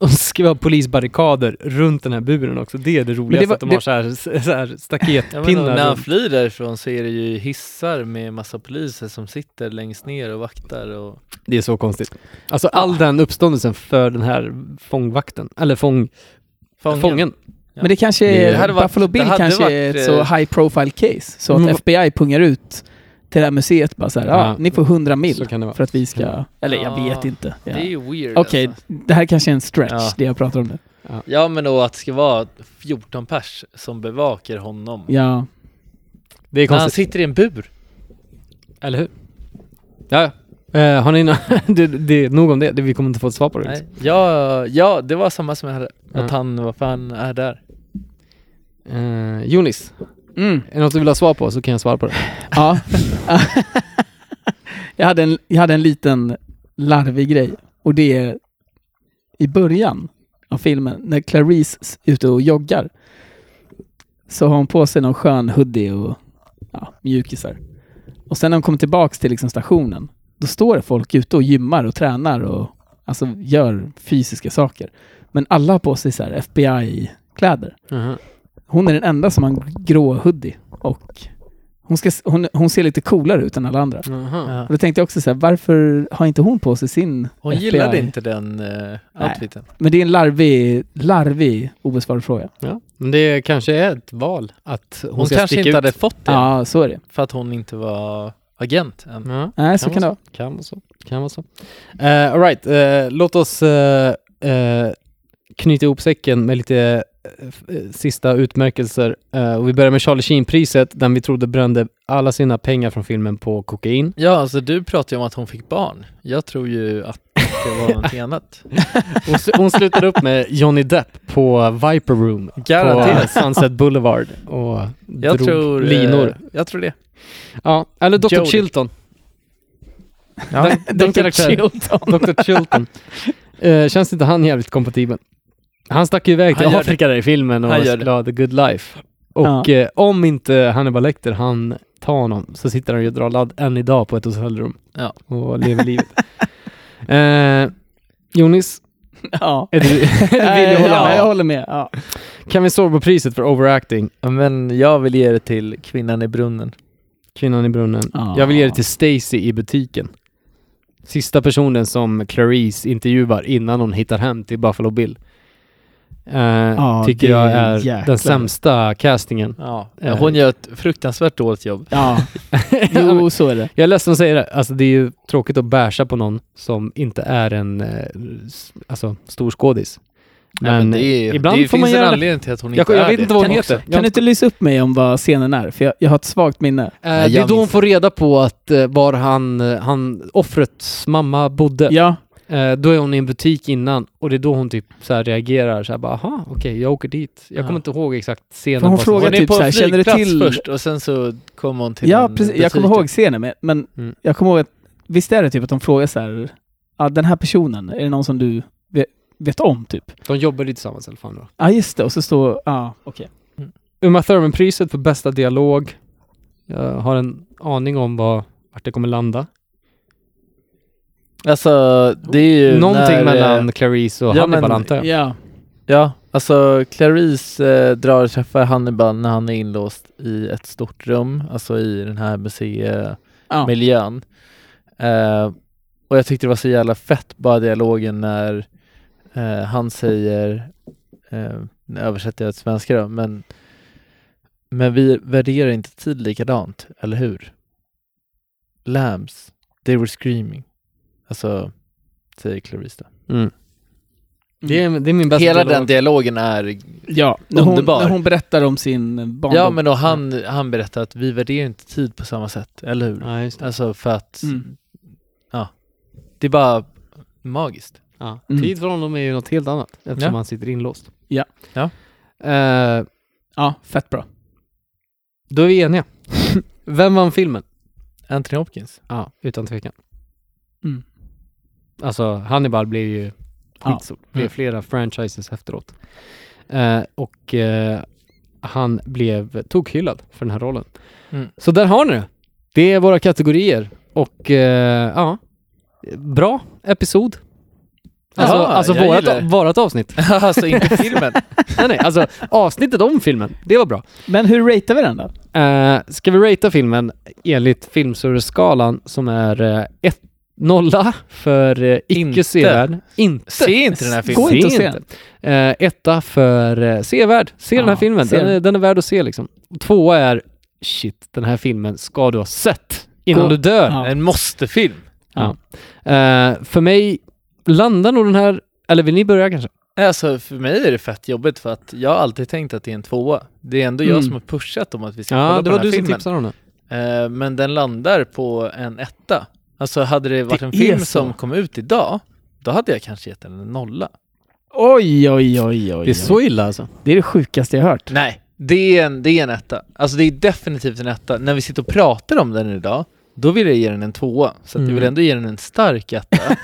Och så ska vi ha polisbarrikader runt den här buren också. Det är det roligaste, det var, att de det... har så här, så här staketpinnar. När han flyr därifrån så är det ju hissar med massa poliser som sitter längst ner och vaktar. Och... Det är så konstigt. Alltså all den uppståndelsen för den här fångvakten. Eller fång... fången. fången. Ja. Men det kanske är... Det hade varit, Buffalo Bill kanske varit, är ett så high profile case. Så att mm. F B I pungar ut till det här museet bara så här, ja, ah, ni får hundra mil för att vi ska, mm. eller jag ja, vet inte. Ja. Det är ju weird. Okej, okay, alltså. Det här kanske är en stretch, ja. det jag pratar om nu. Ja, ja men då att det ska vara fjorton pers som bevakar honom. Ja. Det är konstigt. Men han sitter i en bur. Eller hur? Ja, eh, har ni no- det, det är nog om det, det, vi kommer inte få ett svar på det. Nej. Ja, ja, det var samma som jag hade, mm. att han, vad fan är där? Eh, Jonas. Mm. Är det något du vill ha svar på så kan jag svara på det. Ja. jag, hade en, jag hade en liten larvig grej. Och det är i början av filmen. När Clarice är ute och joggar. Så har hon på sig någon skön hoodie och ja, mjukisar. Och sen när hon kommer tillbaka till liksom stationen. Då står det folk ute och gymmar och tränar. Och alltså gör fysiska saker. Men alla har på sig så här F B I-kläder. Mm. Hon är den enda som har en grå hoodie och Hon, ska, hon, hon ser lite coolare ut än alla andra. Uh-huh. Och då tänkte jag också så här, varför har inte hon på sig sin hon F B I? Gillade inte den uh, outfiten. Nej, men det är en larvig, larvig obesvarad fråga. Ja. Men det kanske är ett val att hon, hon kanske inte ut. Hade fått det. Ja, så är det. För att hon inte var agent än. Ja. Nej, kan så kan det vara. Kan vara så. Kan vara så. Uh, all right. Uh, låt oss uh, uh, knyta ihop säcken med lite sista utmärkelser. Uh, och vi börjar med Charlie Sheen-priset, där vi trodde brände alla sina pengar från filmen på kokain. Ja, alltså du pratade ju om att hon fick barn. Jag tror ju att det var någonting annat. Hon, hon slutade upp med Johnny Depp på Viper Room. Garanterat. På Sunset Boulevard. Och jag drog tror, linor. Eh, jag tror det. Ja, eller doktor Jodie. Chilton. Ja. doktor Chilton. doktor Chilton. Uh, känns inte han jävligt kompatibel? Han stack iväg till Afrika där i filmen och var The Good Life. Och ja. eh, om inte Hannibal Lecter han tar honom så sitter han ju och drar ladd än idag på ett hotellrum. Ja. Och lever livet. eh, Jonas? Ja. Är du, är du hålla ja, med? Jag håller med. Ja. Kan vi sorba priset för overacting? Men jag vill ge det till Kvinnan i brunnen. Kvinnan i brunnen. Ja. Jag vill ge det till Stacy i butiken. Sista personen som Clarice intervjuar innan hon hittar hem till Buffalo Bill. Uh, ah, tycker jag är jäklar. Den sämsta castingen. Ja, hon gör ett fruktansvärt dåligt jobb. Ja. Jo, så är det. Jag är ledsen att säga det. Alltså, det är ju tråkigt att basha på någon som inte är en alltså, stor skådis. Men, ja, men det är, ibland det får man göra det. Till att hon inte jag, jag vet inte vad hon heter. Kan, kan du inte lysa upp mig om vad scenen är? För jag, jag har ett svagt minne. Uh, det är då hon får reda på att uh, var han, han offrets mamma bodde. Ja. Då är hon i en butik innan och det är då hon typ så här reagerar så här bara aha, okej, okay, jag åker dit. Jag kommer ja. inte ihåg exakt scenen. Hon frågar typ så här, känner du till först och sen så kommer hon till ja, precis. Jag kommer ihåg scenen med, men mm. jag kommer ihåg att visst är det typ att de frågar så här ja, den här personen, är det någon som du vet, vet om typ? De jobbar lite tillsammans i alla fall då. Ja, just det. Och så står ja, okej. Okay. Mm. Uma Thurman-priset för bästa dialog. Jag har en aning om vad, vart det kommer landa. Alltså, det är ju någonting när, mellan eh, Clarice och ja, Hannibal, antar jag. Ja, ja alltså Clarice eh, drar och träffar Hannibal när han är inlåst i ett stort rum. Alltså i den här museimiljön. Ah. Eh, och jag tyckte det var så jävla fett bara dialogen när eh, han säger eh, nu översätter jag till svenska då, men, men vi värderar inte tid likadant, eller hur? Lambs, they were screaming. Alltså, säger Clarissa. Mm. Det, är, det är min bästa hela dialog. Den dialogen är ja, när underbar. Hon, när hon berättar om sin barndom. Ja, men då han, han berättar att vi värderar inte tid på samma sätt, eller hur? Ja, just det. Alltså för att mm. ja, det är bara magiskt. Ja. Mm. Tid för honom är ju något helt annat eftersom ja. han sitter inlåst. Ja. Ja. Uh, ja, fett bra. Då är vi eniga. Vem vann filmen? Anthony Hopkins. Ja, utan tvekan. Mm. Alltså Hannibal blev ju skitstor. Ja. Blev flera franchises efteråt. Eh, och eh, han blev tokhyllad för den här rollen. Mm. Så där har ni det. Det är våra kategorier. Och eh, ja, bra episod. Alltså, Aha, alltså vårat, vårat avsnitt. Alltså inte filmen. nej, nej, alltså avsnittet om filmen. Det var bra. Men hur ratear vi den då? Eh, ska vi ratea filmen enligt Filmsurr-skalan som är ett eh, nolla för eh, icke-sevärd. Inte. Se inte den här filmen. Se inte. inte. Eh, etta för eh, sevärd. Se ja, den här filmen. Den är, den är värd att se liksom. Tvåa är shit, den här filmen ska du ha sett innan Gå. du dör. Ja. En måste-film. Ja. Eh, för mig landar nog den här, eller vill ni börja kanske? Alltså för mig är det fett jobbigt för att jag har alltid tänkt att det är en tvåa. Det är ändå mm. jag som har pushat om att vi ska ja, kolla på den här filmen. Ja, det var du som tipsade om det. Eh, men den landar på en etta. Alltså hade det varit det en film som kom ut idag, då hade jag kanske gett en nolla. Oj, oj, oj, oj. Det är så illa alltså. Det är det sjukaste jag hört. Nej, det är en, det är en etta. Alltså det är definitivt en etta. När vi sitter och pratar om den idag, då vill jag ge den en tvåa. Så att mm. jag vill ändå ge den en stark etta.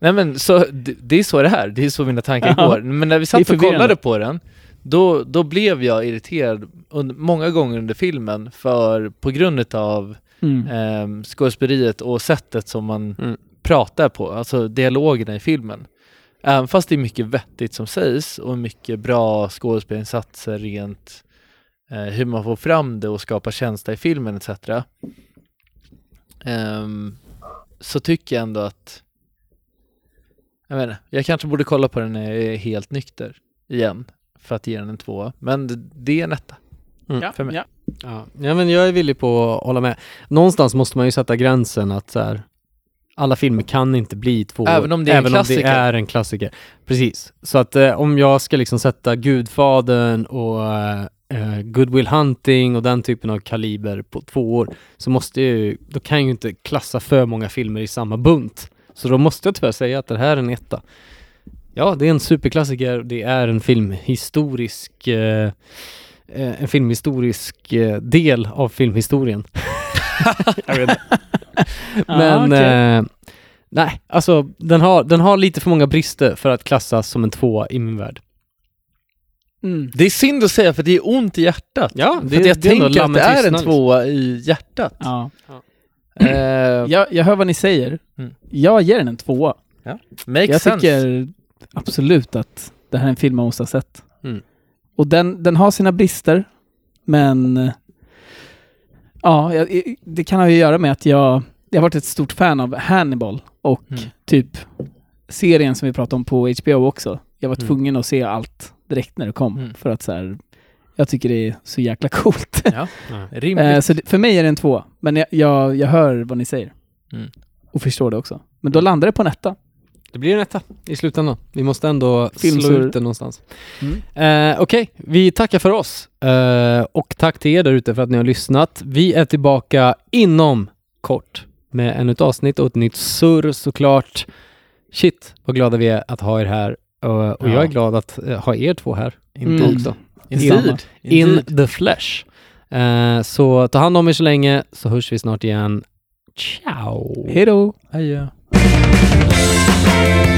Nej men så, det, det är så det här. Det är så mina tankar går. Men när vi satt och kollade på den, då, då blev jag irriterad under, många gånger under filmen för, på grund av Mm. Eh, skådespeleriet och sättet som man mm. pratar på, alltså dialogerna i filmen, även fast det är mycket vettigt som sägs och mycket bra skådespelinsatser rent eh, hur man får fram det och skapar känsla i filmen et cetera. Eh, så tycker jag ändå att jag menar, jag kanske borde kolla på den när jag är helt nykter igen för att ge den en tvåa. Men det, det är en etta. Mm, ja, för mig. Ja. Ja. Ja, men jag är villig på att hålla med. Någonstans måste man ju sätta gränsen att så här, alla filmer kan inte bli två. Även om det är, även en, om klassiker. Det är en klassiker. Precis. Så att eh, om jag ska liksom sätta Gudfadern och eh, Good Will Hunting och den typen av kaliber på två år, så måste jag ju, då kan jag ju inte klassa för många filmer i samma bunt. Så då måste jag tyvärr säga att det här är en etta. Ja, det är en superklassiker. Det är en filmhistorisk... Eh, en filmhistorisk del av filmhistorien. Jag vet inte. Men ah, okay. eh, nej, alltså den har, den har lite för många brister för att klassas som en tvåa i min värld. Mm. Det är synd att säga för det är ont i hjärtat. Ja, det, för det, jag det tänker att det är en tvåa i hjärtat. Ja. Ja. Eh, jag, jag hör vad ni säger. Mm. Jag ger den en tvåa. Ja. Makes jag sense. Tycker absolut att det här är en film man måste ha sett. Mm. Och den, den har sina brister, men ja, jag, det kan ha ju göra med att jag, jag har varit ett stort fan av Hannibal och mm. typ serien som vi pratade om på H B O också. Jag var tvungen mm. att se allt direkt när det kom mm. för att så här, jag tycker det är så jäkla coolt. Ja, rimligt. Så för mig är det en två, men jag, jag, jag hör vad ni säger mm. och förstår det också. Men då landar det på en etta. Det blir en etta i slutändan. Vi måste ändå Filmsurr. slå ut den någonstans. Mm. Eh, Okej, okay. Vi tackar för oss. Eh, och tack till er där ute för att ni har lyssnat. Vi är tillbaka inom kort med en nytt avsnitt och ett nytt surr såklart. Shit, vad glada vi är att ha er här. Uh, och ja. Jag är glad att uh, ha er två här. Inte mm. också. In, in the flesh. Eh, så ta hand om er så länge så hörs vi snart igen. Ciao! Hej då! Hej då! We'll be right back.